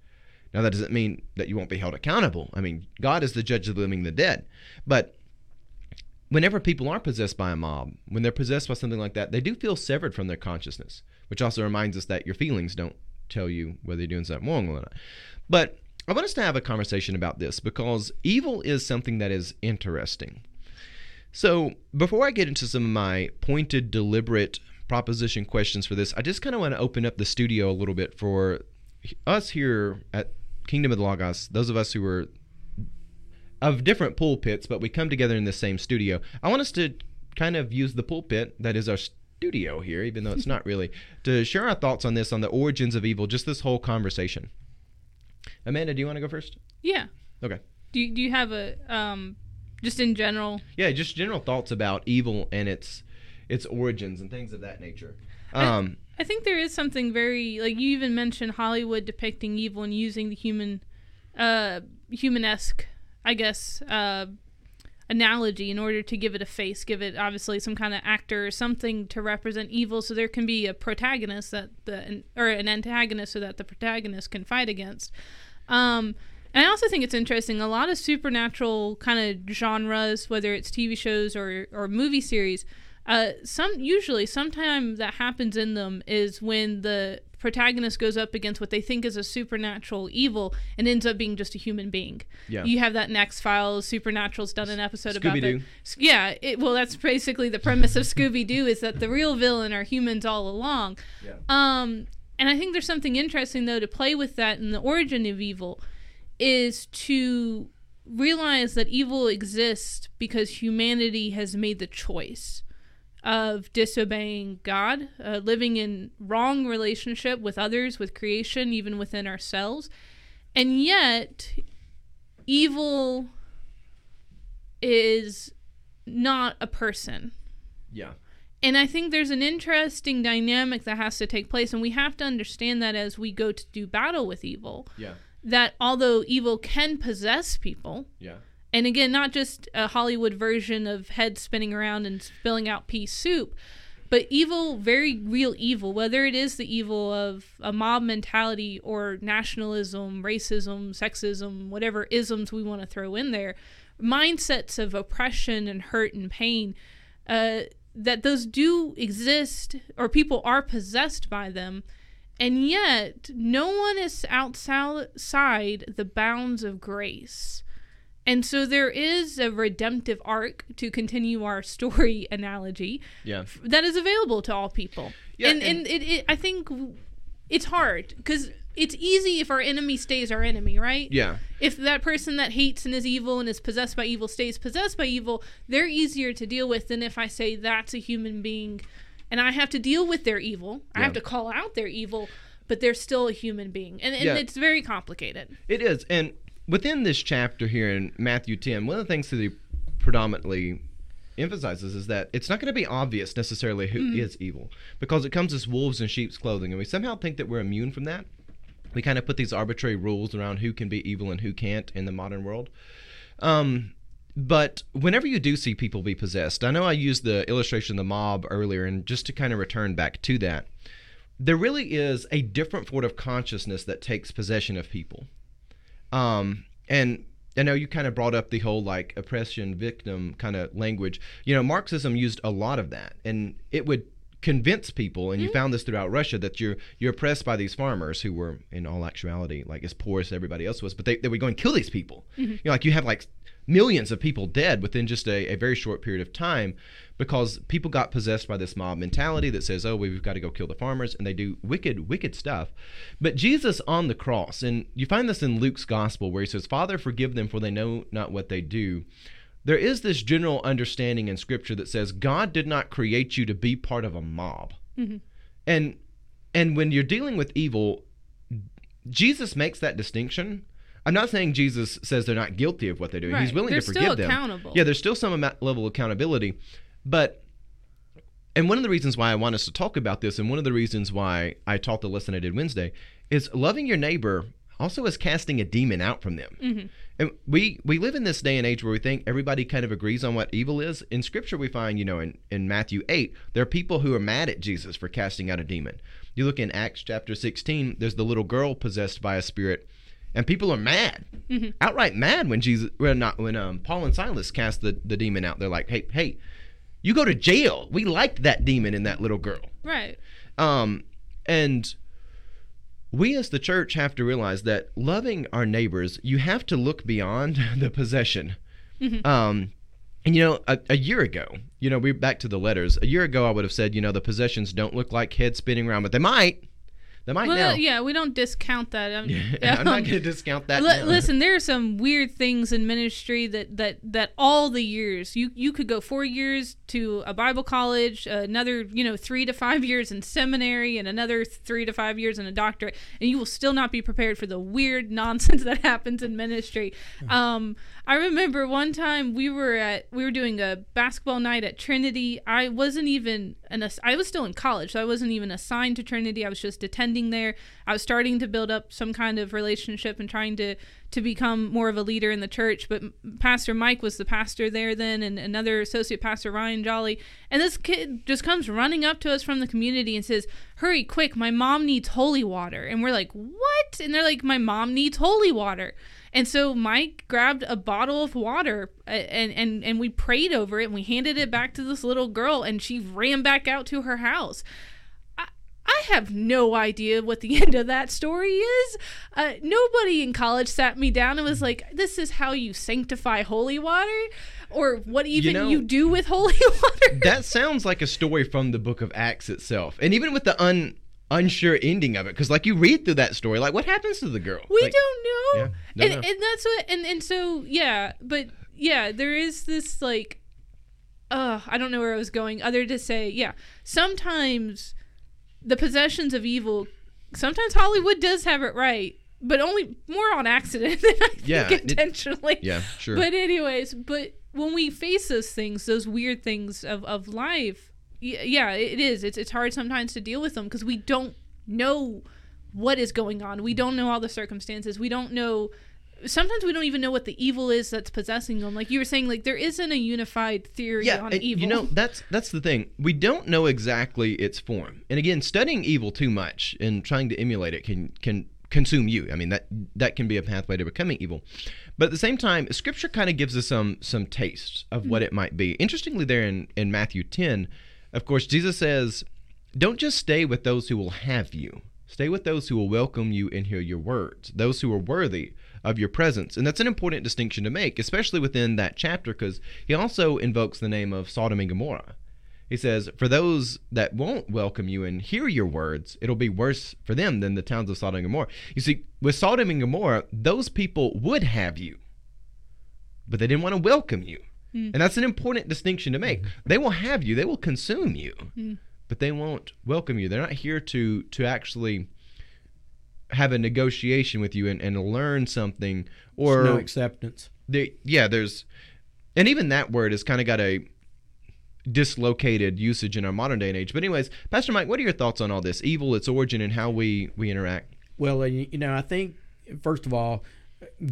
Now, that doesn't mean that you won't be held accountable. I mean, God is the judge of the living and the dead. But whenever people are possessed by a mob, when they're possessed by something like that, they do feel severed from their consciousness, which also reminds us that your feelings don't tell you whether you're doing something wrong or not. But I want us to have a conversation about this, because evil is something that is interesting. So before I get into some of my pointed, deliberate proposition questions for this, I just kind of want to open up the studio a little bit for us here at Kingdom of the Logos, those of us who are of different pulpits, but we come together in the same studio. I want us to kind of use the pulpit that is our studio here, even though it's not really, to share our thoughts on this, on the origins of evil, just this whole conversation. Amanda, do you want to go first? Yeah. Okay. Do you, do you have a, um, just in general? Yeah, just general thoughts about evil and its its origins and things of that nature. Um, I, I think there is something very, like you even mentioned Hollywood depicting evil and using the human, uh, humanesque, I guess, uh, analogy in order to give it a face, give it obviously some kind of actor or something to represent evil, so there can be a protagonist that the or an antagonist so that the protagonist can fight against. Um, and I also think it's interesting, a lot of supernatural kind of genres, whether it's T V shows or, or movie series, uh, some usually sometime that happens in them is when the protagonist goes up against what they think is a supernatural evil and ends up being just a human being. Yeah. You have that in X-Files. Supernatural's done an episode Scooby-Doo. About that. Yeah, it, well, that's basically the premise of Scooby-Doo, is that the real villain are humans all along. Yeah. Um, and I think there's something interesting, though, to play with that in the origin of evil, is to realize that evil exists because humanity has made the choice of disobeying God, uh, living in wrong relationship with others, with creation, even within ourselves. And yet, evil is not a person. Yeah. And I think there's an interesting dynamic that has to take place, and we have to understand that as we go to do battle with evil. Yeah. That although evil can possess people. Yeah. And again, not just a Hollywood version of heads spinning around and spilling out pea soup, but evil, very real evil, whether it is the evil of a mob mentality or nationalism, racism, sexism, whatever isms we want to throw in there, mindsets of oppression and hurt and pain, uh, that those do exist, or people are possessed by them. And yet, no one is outside the bounds of grace. And so there is a redemptive arc, to continue our story analogy, yeah. f- that is available to all people. Yeah, and and, and it, it, I think it's hard, because it's easy if our enemy stays our enemy, right? Yeah. If that person that hates and is evil and is possessed by evil stays possessed by evil, they're easier to deal with than if I say that's a human being and I have to deal with their evil. Yeah. I have to call out their evil, but they're still a human being. And, and yeah. It's very complicated. It is. And within this chapter here in Matthew ten, one of the things that he predominantly emphasizes is that it's not going to be obvious necessarily who mm-hmm. is evil, because it comes as wolves in sheep's clothing, and we somehow think that we're immune from that. We kind of put these arbitrary rules around who can be evil and who can't in the modern world. Um, but whenever you do see people be possessed, I know I used the illustration of the mob earlier, and just to kind of return back to that, there really is a different form of consciousness that takes possession of people. Um, and I know you kind of brought up the whole like oppression victim kind of language. You know, Marxism used a lot of that, and it would convince people, and mm-hmm. you found this throughout Russia, that you're you're oppressed by these farmers who were, in all actuality, like as poor as everybody else was, but they, they would go and kill these people. Mm-hmm. You know, like you have like millions of people dead within just a, a very short period of time, because people got possessed by this mob mentality that says, oh, we've got to go kill the farmers, and they do wicked, wicked stuff. But Jesus on the cross, and you find this in Luke's gospel where he says, Father, forgive them, for they know not what they do. There is this general understanding in Scripture that says God did not create you to be part of a mob. Mm-hmm. And, and when you're dealing with evil, Jesus makes that distinction. I'm not saying Jesus says they're not guilty of what they're doing. Right. He's willing they're to forgive them. They're still accountable. Yeah, there's still some level of accountability. But And one of the reasons why I want us to talk about this, and one of the reasons why I taught the lesson I did Wednesday, is loving your neighbor also is casting a demon out from them. Mm-hmm. And we, we live in this day and age where we think everybody kind of agrees on what evil is. In Scripture, we find, you know, in, in Matthew eight, there are people who are mad at Jesus for casting out a demon. You look in Acts chapter sixteen, there's the little girl possessed by a spirit, and people are mad, mm-hmm. outright mad when Jesus, well, not when um, Paul and Silas cast the, the demon out. They're like, hey, hey, you go to jail. We liked that demon in that little girl. Right. Um, and... We as the church have to realize that loving our neighbors, you have to look beyond the possession. Mm-hmm. Um, and, you know, a, a year ago, you know, we're back to the letters. A year ago, I would have said, you know, the possessions don't look like heads spinning around, but they might. They might well, now. Yeah, we don't discount that. I'm, yeah, um, I'm not going to discount that. L- listen, there are some weird things in ministry that, that, that all the years, you, you could go four years to a Bible college, another, you know, three to five years in seminary, and another three to five years in a doctorate, and you will still not be prepared for the weird nonsense that happens in ministry. Um, I remember one time we were at, we were doing a basketball night at Trinity. I wasn't even, an ass- I was still in college, so I wasn't even assigned to Trinity. I was just attending there. I was starting to build up some kind of relationship and trying to to become more of a leader in the church, but Pastor Mike was the pastor there then, and another associate pastor, Ryan Jolly, and this kid just comes running up to us from the community and says, hurry, quick, my mom needs holy water. And we're like, what? And they're like, my mom needs holy water. And so Mike grabbed a bottle of water, and, and, and we prayed over it, and we handed it back to this little girl, and she ran back out to her house. I have no idea what the end of that story is. Uh, nobody in college sat me down and was like, this is how you sanctify holy water, or what even you, know, you do with holy water. That sounds like a story from the book of Acts itself. And even with the un... unsure ending of it, because like you read through that story, like what happens to the girl? We like, don't know. Yeah, don't and, know. And that's what, and, and so, yeah, but yeah, there is this like, uh, I don't know where I was going other to say, yeah, sometimes... the possessions of evil, sometimes Hollywood does have it right, but only more on accident than I yeah, think intentionally. It, yeah, sure. But anyways, but when we face those things, those weird things of, of life, yeah, it is. It's, it's hard sometimes to deal with them because we don't know what is going on. We don't know all the circumstances. We don't know... Sometimes we don't even know what the evil is that's possessing them. Like you were saying, like there isn't a unified theory yeah, on and, evil. You know, that's that's the thing. We don't know exactly its form. And again, studying evil too much and trying to emulate it can can consume you. I mean, that that can be a pathway to becoming evil. But at the same time, Scripture kind of gives us some some taste of what mm-hmm. it might be. Interestingly, there in, in Matthew ten, of course, Jesus says, don't just stay with those who will have you. Stay with those who will welcome you and hear your words, those who are worthy of your presence. And that's an important distinction to make, especially within that chapter, because he also invokes the name of Sodom and Gomorrah. He says, for those that won't welcome you and hear your words, it'll be worse for them than the towns of Sodom and Gomorrah. You see, with Sodom and Gomorrah, those people would have you, but they didn't want to welcome you. Mm. And that's an important distinction to make. They will have you, they will consume you, mm. but they won't welcome you. They're not here to to actually... have a negotiation with you and, and learn something, or there's no acceptance. They, yeah, there's, and even that word has kind of got a dislocated usage in our modern day and age. But anyways, Pastor Mike, what are your thoughts on all this evil, its origin, and how we we interact? Well, you know, I think first of all,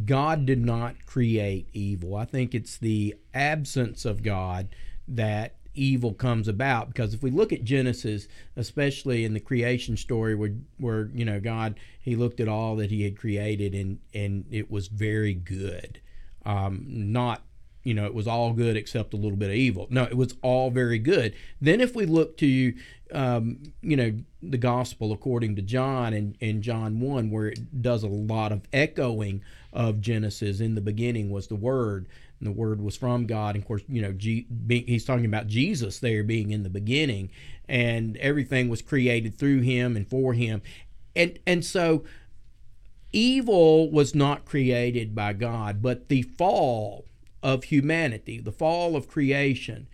God did not create evil. I think it's the absence of God that evil comes about, because if we look at Genesis, especially in the creation story where, where you know, God, he looked at all that he had created and, and it was very good. Um, not, you know, it was all good except a little bit of evil. No, it was all very good. Then if we look to, um, you know, the gospel according to John and, and John one, where it does a lot of echoing of Genesis, in the beginning was the Word, and the Word was from God. And of course, you know, G, be, he's talking about Jesus there being in the beginning, and everything was created through him and for him. And and so evil was not created by God, but the fall of humanity, the fall of creation,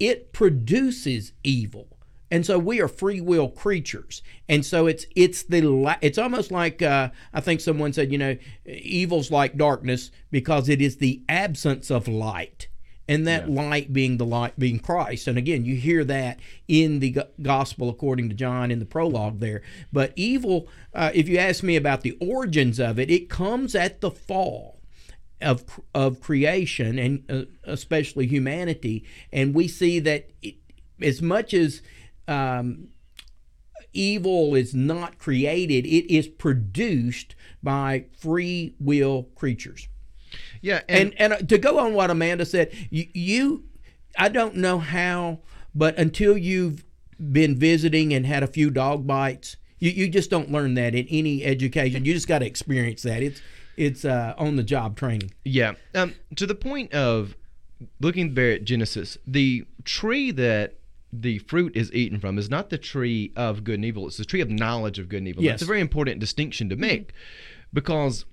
it produces evil. And so we are free will creatures, and so it's it's the it's almost like uh, I think someone said, you know, evil's like darkness because it is the absence of light, and that yeah. light being the light being Christ. And again, you hear that in the gospel according to John in the prologue there. But evil, uh, if you ask me about the origins of it, it comes at the fall of of creation, and uh, especially humanity. And we see that it, as much as um, evil is not created, it is produced by free will creatures. Yeah, and and, and to go on what Amanda said, you, you, I don't know how, but until you've been visiting and had a few dog bites, you, you just don't learn that in any education. You just got to experience that. It's it's uh, on the job training. Yeah, um, to the point of looking there at Genesis, the tree that the fruit is eaten from is not the tree of good and evil. It's the tree of knowledge of good and evil. Yes. That's a very important distinction to make, mm-hmm. because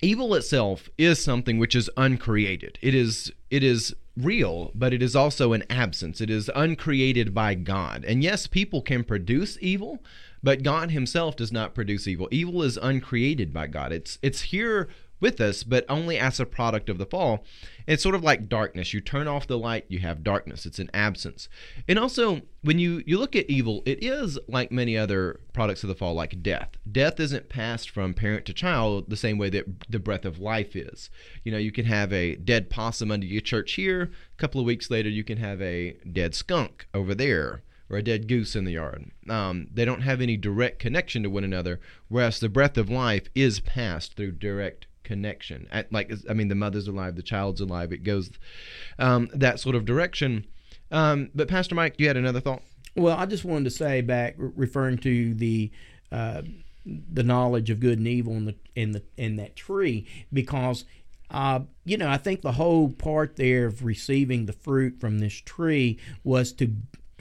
evil itself is something which is uncreated. It is it is real, but it is also an absence. It is uncreated by God. And yes, people can produce evil, but God himself does not produce evil. Evil is uncreated by God. It's it's here with us, but only as a product of the fall. It's sort of like darkness. You turn off the light, you have darkness. It's an absence. And also, when you, you look at evil, it is like many other products of the fall, like death. Death isn't passed from parent to child the same way that the breath of life is. You know, you can have a dead possum under your church here. A couple of weeks later, you can have a dead skunk over there, or a dead goose in the yard. Um, they don't have any direct connection to one another, whereas the breath of life is passed through direct connection. At, like, I mean, the mother's alive, the child's alive, it goes um, that sort of direction. Um, but Pastor Mike, you had another thought? Well, I just wanted to say back, referring to the uh, the knowledge of good and evil in the in the in that tree, because uh, you know, I think the whole part there of receiving the fruit from this tree was to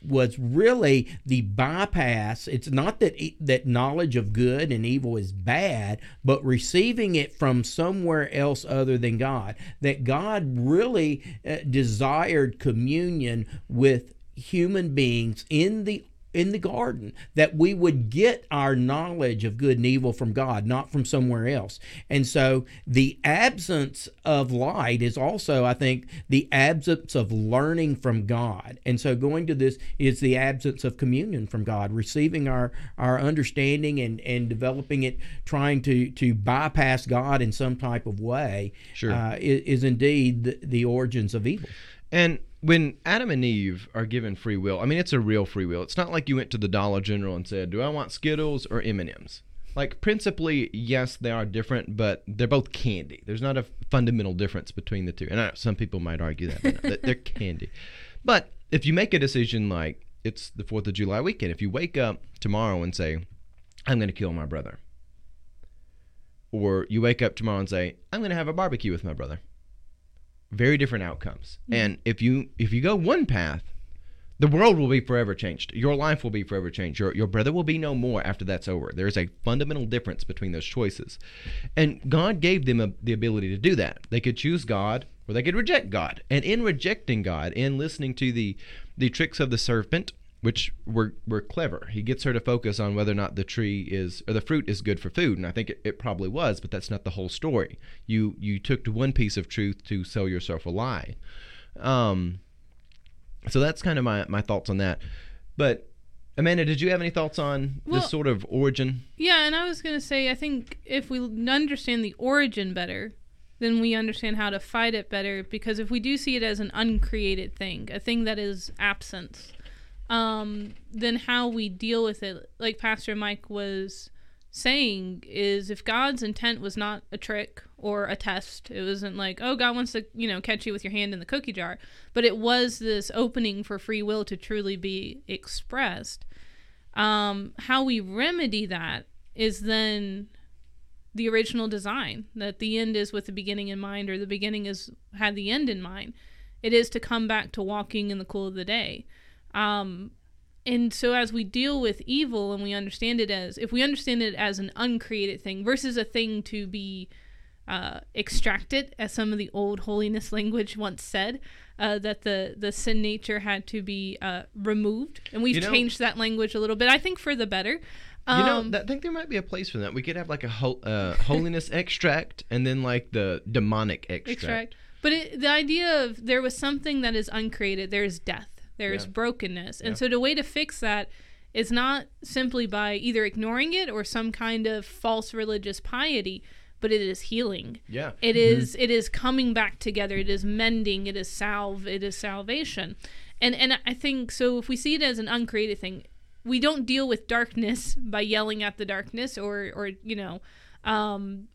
was really the bypass. It's not that that knowledge of good and evil is bad, but receiving it from somewhere else other than God. That God really uh, desired communion with human beings in the in the garden, that we would get our knowledge of good and evil from God, not from somewhere else. And so the absence of light is also, I think, the absence of learning from God. And so going to this is the absence of communion from God, receiving our, our understanding and, and developing it, trying to, to bypass God in some type of way. Sure. uh, is, is indeed the, the origins of evil. And when Adam and Eve are given free will, I mean, it's a real free will. It's not like you went to the Dollar General and said, do I want Skittles or M and M's? Like, principally, yes, they are different, but they're both candy. There's not a fundamental difference between the two. And I, some people might argue that, but no, they're candy. But if you make a decision like it's the fourth of July weekend, if you wake up tomorrow and say, I'm going to kill my brother, or you wake up tomorrow and say, I'm going to have a barbecue with my brother, very different outcomes. Mm-hmm. And if you if you go one path, the world will be forever changed. Your life will be forever changed. Your your brother will be no more after that's over. There is a fundamental difference between those choices. And God gave them a, the ability to do that. They could choose God or they could reject God. And in rejecting God and listening to the the tricks of the serpent, which were were clever. He gets her to focus on whether or not the tree is, or the fruit is good for food, and I think it, it probably was, but that's not the whole story. You you took to one piece of truth to sell yourself a lie. Um, so that's kind of my, my thoughts on that. But Amanda, did you have any thoughts on well, this sort of origin? Yeah, and I was going to say, I think if we understand the origin better, then we understand how to fight it better, because if we do see it as an uncreated thing, a thing that is absent, um then how we deal with it, like Pastor Mike was saying, is if God's intent was not a trick or a test, it wasn't like, oh, God wants to, you know, catch you with your hand in the cookie jar, but it was this opening for free will to truly be expressed. Um how we remedy that is then the original design, that the end is with the beginning in mind, or the beginning is had the end in mind. It is to come back to walking in the cool of the day. Um, and so as we deal with evil, and we understand it as, if we understand it as an uncreated thing versus a thing to be uh, extracted, as some of the old holiness language once said, uh, that the, the sin nature had to be uh, removed. And we've you know, changed that language a little bit, I think, for the better. Um, you know, that, I think there might be a place for that. We could have like a ho- uh, holiness extract, and then like the demonic extract. extract. But it, the idea of there was something that is uncreated, there's death, there's yeah. brokenness. And yeah. so the way to fix that is not simply by either ignoring it or some kind of false religious piety, but it is healing. Yeah. It mm-hmm. is it is coming back together. It is mending. It is salve. It is salvation. And and I think, so if we see it as an uncreated thing, we don't deal with darkness by yelling at the darkness or, or you know, um,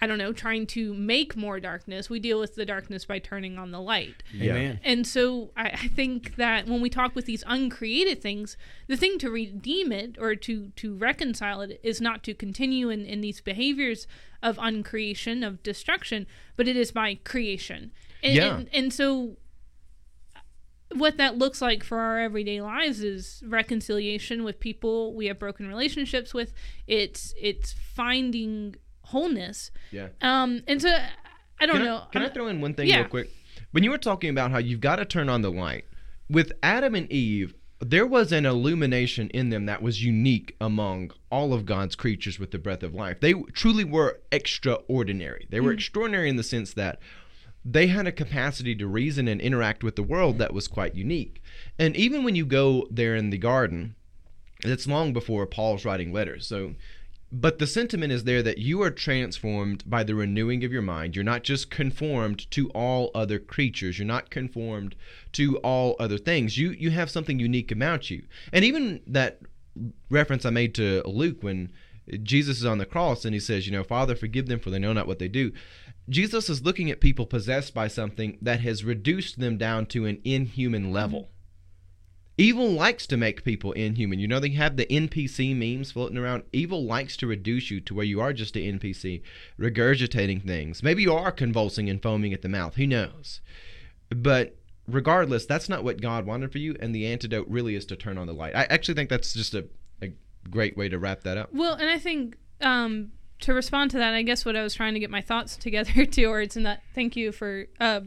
I don't know, trying to make more darkness. We deal with the darkness by turning on the light. Yeah. Amen. And so I, I think that when we talk with these uncreated things, the thing to redeem it or to, to reconcile it is not to continue in, in these behaviors of uncreation, of destruction, but it is by creation. And, yeah. and, and so what that looks like for our everyday lives is reconciliation with people we have broken relationships with. It's it's finding wholeness. Yeah. Um. And so I don't can know. I, can I, I throw in one thing yeah. real quick? When you were talking about how you've got to turn on the light, with Adam and Eve, there was an illumination in them that was unique among all of God's creatures with the breath of life. They truly were extraordinary. They were mm-hmm. extraordinary in the sense that they had a capacity to reason and interact with the world that was quite unique. And even when you go there in the garden, it's long before Paul's writing letters. So, but the sentiment is there that you are transformed by the renewing of your mind. You're not just conformed to all other creatures. You're not conformed to all other things. You you have something unique about you. And even that reference I made to Luke when Jesus is on the cross and he says, you know, Father, forgive them for they know not what they do. Jesus is looking at people possessed by something that has reduced them down to an inhuman level. Mm-hmm. Evil likes to make people inhuman. You know, they have the N P C memes floating around. Evil likes to reduce you to where you are just an N P C, regurgitating things. Maybe you are convulsing and foaming at the mouth. Who knows? But regardless, that's not what God wanted for you, and the antidote really is to turn on the light. I actually think that's just a, a great way to wrap that up. Well, and I think... Um to respond to that, I guess what I was trying to get my thoughts together towards, and that thank you for uh,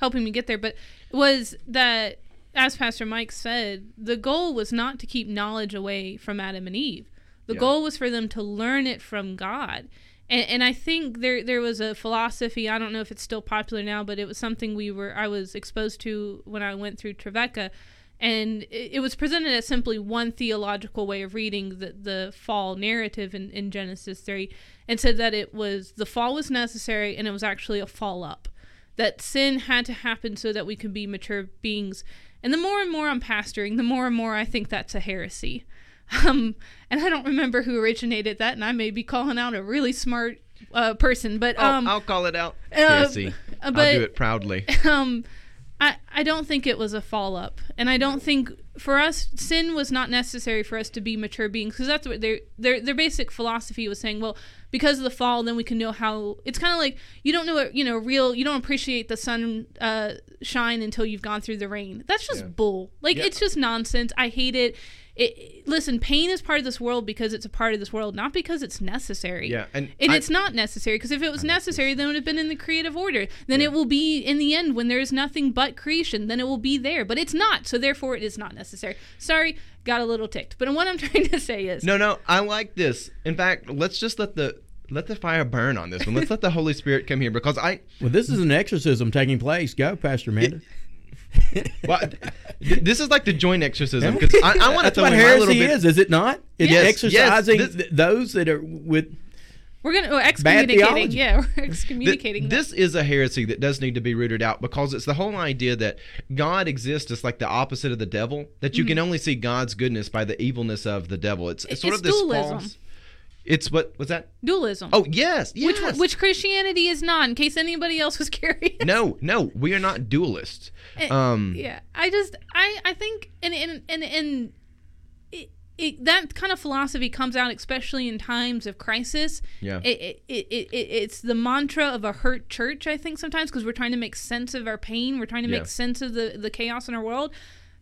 helping me get there, but was that, as Pastor Mike said, the goal was not to keep knowledge away from Adam and Eve. The yeah. goal was for them to learn it from God. And, and I think there there was a philosophy, I don't know if it's still popular now, but it was something we were I was exposed to when I went through Trevecca, and it was presented as simply one theological way of reading the, the fall narrative in, in Genesis three, and said that it was the fall was necessary and it was actually a fall up, that sin had to happen so that we could be mature beings. And the more and more I'm pastoring, the more and more I think that's a heresy. Um, and I don't remember who originated that, and I may be calling out a really smart uh, person. But um, oh, I'll call it out. Uh, heresy. But, I'll do it proudly. Um, I, I don't think it was a fall up. And I don't think for us, sin was not necessary for us to be mature beings, because that's what their, their their basic philosophy was saying. Well, because of the fall, then we can know how it's kind of like you don't know what, you know, real, you don't appreciate the sun uh, shine until you've gone through the rain. That's just yeah. bull. Like, yeah. it's just nonsense. I hate it. It, listen, pain is part of this world because it's a part of this world, not because it's necessary. Yeah, and, and I, it's not necessary, because if it was necessary, then it would have been in the creative order. Then yeah. it will be in the end when there is nothing but creation. Then it will be there, but it's not. So therefore, it is not necessary. Sorry, got a little ticked. But what I'm trying to say is no, no. I like this. In fact, let's just let the let the fire burn on this one. Let's let the Holy Spirit come here, because I well, this is an exorcism taking place. Go, Pastor Amanda. It, well, th- this is like the joint exorcism, because I, I want to tell you what heresy is. Is it not? It's yes, exercising yes, this, th- those that are with. We're gonna oh, excommunicating. Yeah, we're excommunicating. Th- this is a heresy that does need to be rooted out, because it's the whole idea that God exists as like the opposite of the devil. That you mm-hmm. can only see God's goodness by the evilness of the devil. It's, it's, it's sort of this dualism. False. It's what was that? Dualism. Oh, yes, yes. Which, which Christianity is not, in case anybody else was curious. No, no, we are not dualists. And, um, yeah, I just, I, I think, and and and and it, it, that kind of philosophy comes out especially in times of crisis. Yeah. It, it, it, it it's the mantra of a hurt church, I think, sometimes, because we're trying to make sense of our pain, we're trying to yeah. make sense of the the chaos in our world,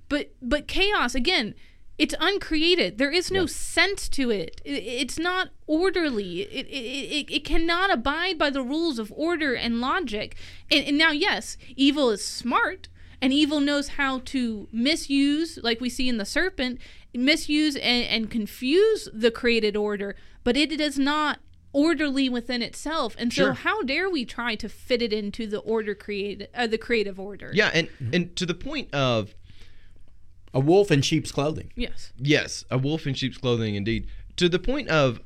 but but chaos again. It's uncreated. There is no yeah. sense to it. It. It's not orderly. It, it it it cannot abide by the rules of order and logic. And, and now, yes, evil is smart, and evil knows how to misuse, like we see in the serpent, misuse and, and confuse the created order. But it does not orderly within itself. And so sure. how dare we try to fit it into the order created, uh, the creative order. Yeah, and, mm-hmm. and to the point of... A wolf in sheep's clothing. Yes. Yes, a wolf in sheep's clothing, indeed. To the point of...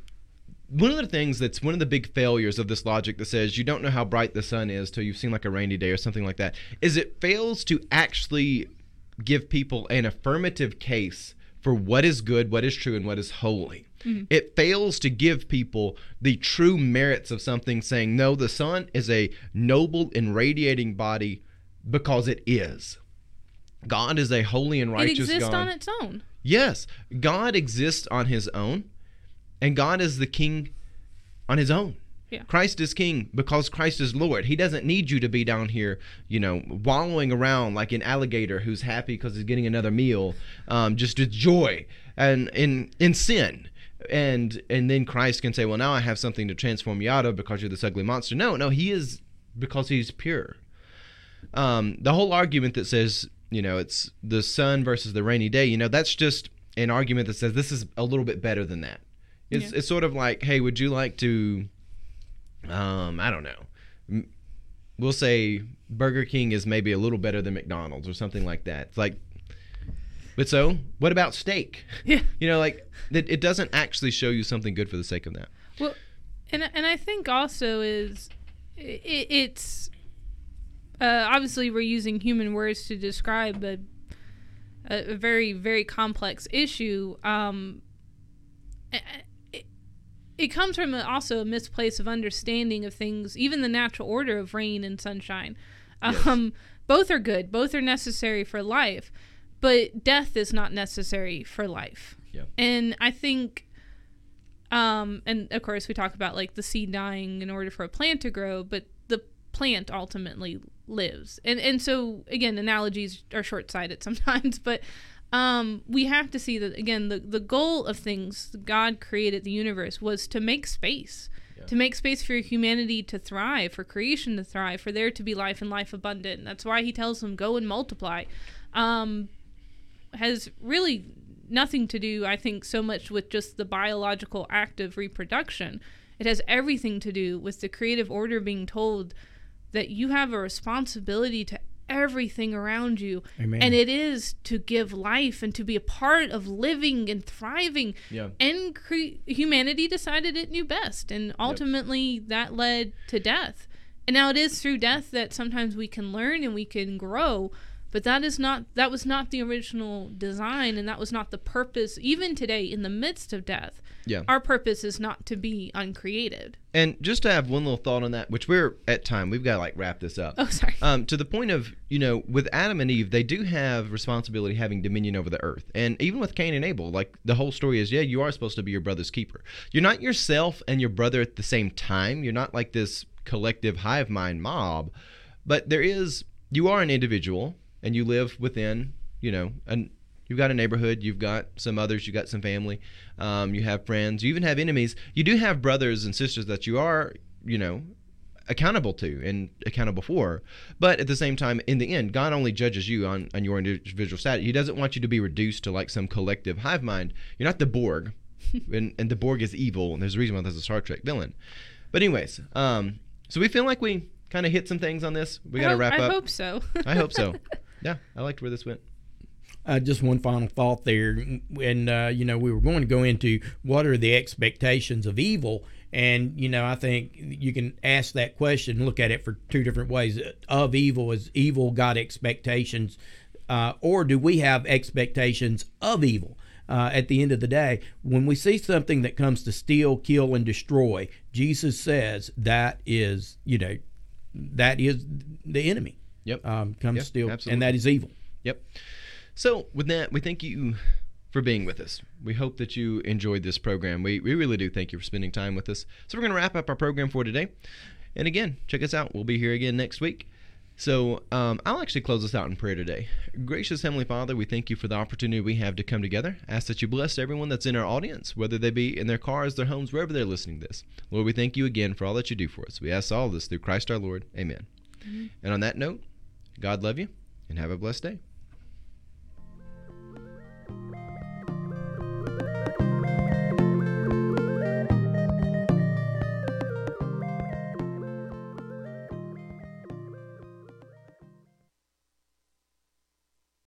One of the things that's one of the big failures of this logic that says you don't know how bright the sun is till you've seen like a rainy day or something like that is it fails to actually give people an affirmative case for what is good, what is true, and what is holy. Mm-hmm. It fails to give people the true merits of something saying, no, the sun is a noble and radiating body because it is. God is a holy and righteous God. It exists God. on its own. Yes. God exists on his own. And God is the king on his own. Yeah. Christ is king because Christ is Lord. He doesn't need you to be down here, you know, wallowing around like an alligator who's happy because he's getting another meal, um, just with joy and in in sin. And and then Christ can say, well, now I have something to transform you out of because you're this ugly monster. No, no, he is because he's pure. Um, the whole argument that says, you know, it's the sun versus the rainy day, you know, that's just an argument that says this is a little bit better than that. It's yeah. it's sort of like, hey, would you like to, um, I don't know, we'll say Burger King is maybe a little better than McDonald's or something like that. It's like, but so, what about steak? Yeah. You know, like, it, it doesn't actually show you something good for the sake of that. Well, and, and I think also is, it, it's, uh, obviously we're using human words to describe a, a very, very complex issue, um, it comes from also a misplaced of understanding of things, even the natural order of rain and sunshine. Um, yes. Both are good. Both are necessary for life. But death is not necessary for life. Yeah. And I think, um, and of course we talk about like the seed dying in order for a plant to grow, but the plant ultimately lives. And, and so, again, analogies are short-sighted sometimes, but... Um, we have to see that, again, the, the goal of things, God created the universe, was to make space, yeah. to make space for humanity to thrive, for creation to thrive, for there to be life and life abundant. That's why he tells them, go and multiply. Um, has really nothing to do, I think, so much with just the biological act of reproduction. It has everything to do with the creative order being told that you have a responsibility to everything around you. Amen. And it is to give life and to be a part of living and thriving. Yeah. And cre- humanity decided it knew best, and ultimately yep. that led to death. And now it is through death that sometimes we can learn and we can grow, but that is not that was not the original design, and that was not the purpose. Even today, in the midst of death, yeah. our purpose is not to be uncreated. And just to have one little thought on that, which we're at time, we've got to like wrap this up. Oh, sorry. Um, to the point of, you know, with Adam and Eve, they do have responsibility, having dominion over the earth. And even with Cain and Abel, like the whole story is, yeah, you are supposed to be your brother's keeper. You're not yourself and your brother at the same time. You're not like this collective hive mind mob, but there is, you are an individual. And you live within, you know, and you've got a neighborhood, you've got some others, you've got some family, um, you have friends, you even have enemies. You do have brothers and sisters that you are, you know, accountable to and accountable for. But at the same time, in the end, God only judges you on, on your individual status. He doesn't want you to be reduced to like some collective hive mind. You're not the Borg, and, and the Borg is evil, and there's a reason why that's a Star Trek villain. But anyways, um, so we feel like we kind of hit some things on this. We got to wrap I up. I hope so. I hope so. Yeah, I liked where this went. Uh, just one final thought there. And, uh, you know, we were going to go into what are the expectations of evil. And, you know, I think you can ask that question and look at it for two different ways. Of evil, is evil got expectations? Uh, or do we have expectations of evil? Uh, at the end of the day, when we see something that comes to steal, kill, and destroy, Jesus says that is, you know, that is the enemy. Yep. Um, comes yep, still, absolutely. And that is evil. Yep. So with that, we thank you for being with us. We hope that you enjoyed this program. We we really do thank you for spending time with us. So we're going to wrap up our program for today. And again, check us out. We'll be here again next week. So um, I'll actually close us out in prayer today. Gracious Heavenly Father, we thank you for the opportunity we have to come together. Ask that you bless everyone that's in our audience, whether they be in their cars, their homes, wherever they're listening to this. Lord, we thank you again for all that you do for us. We ask all this through Christ our Lord. Amen. Mm-hmm. And on that note, God love you, and have a blessed day.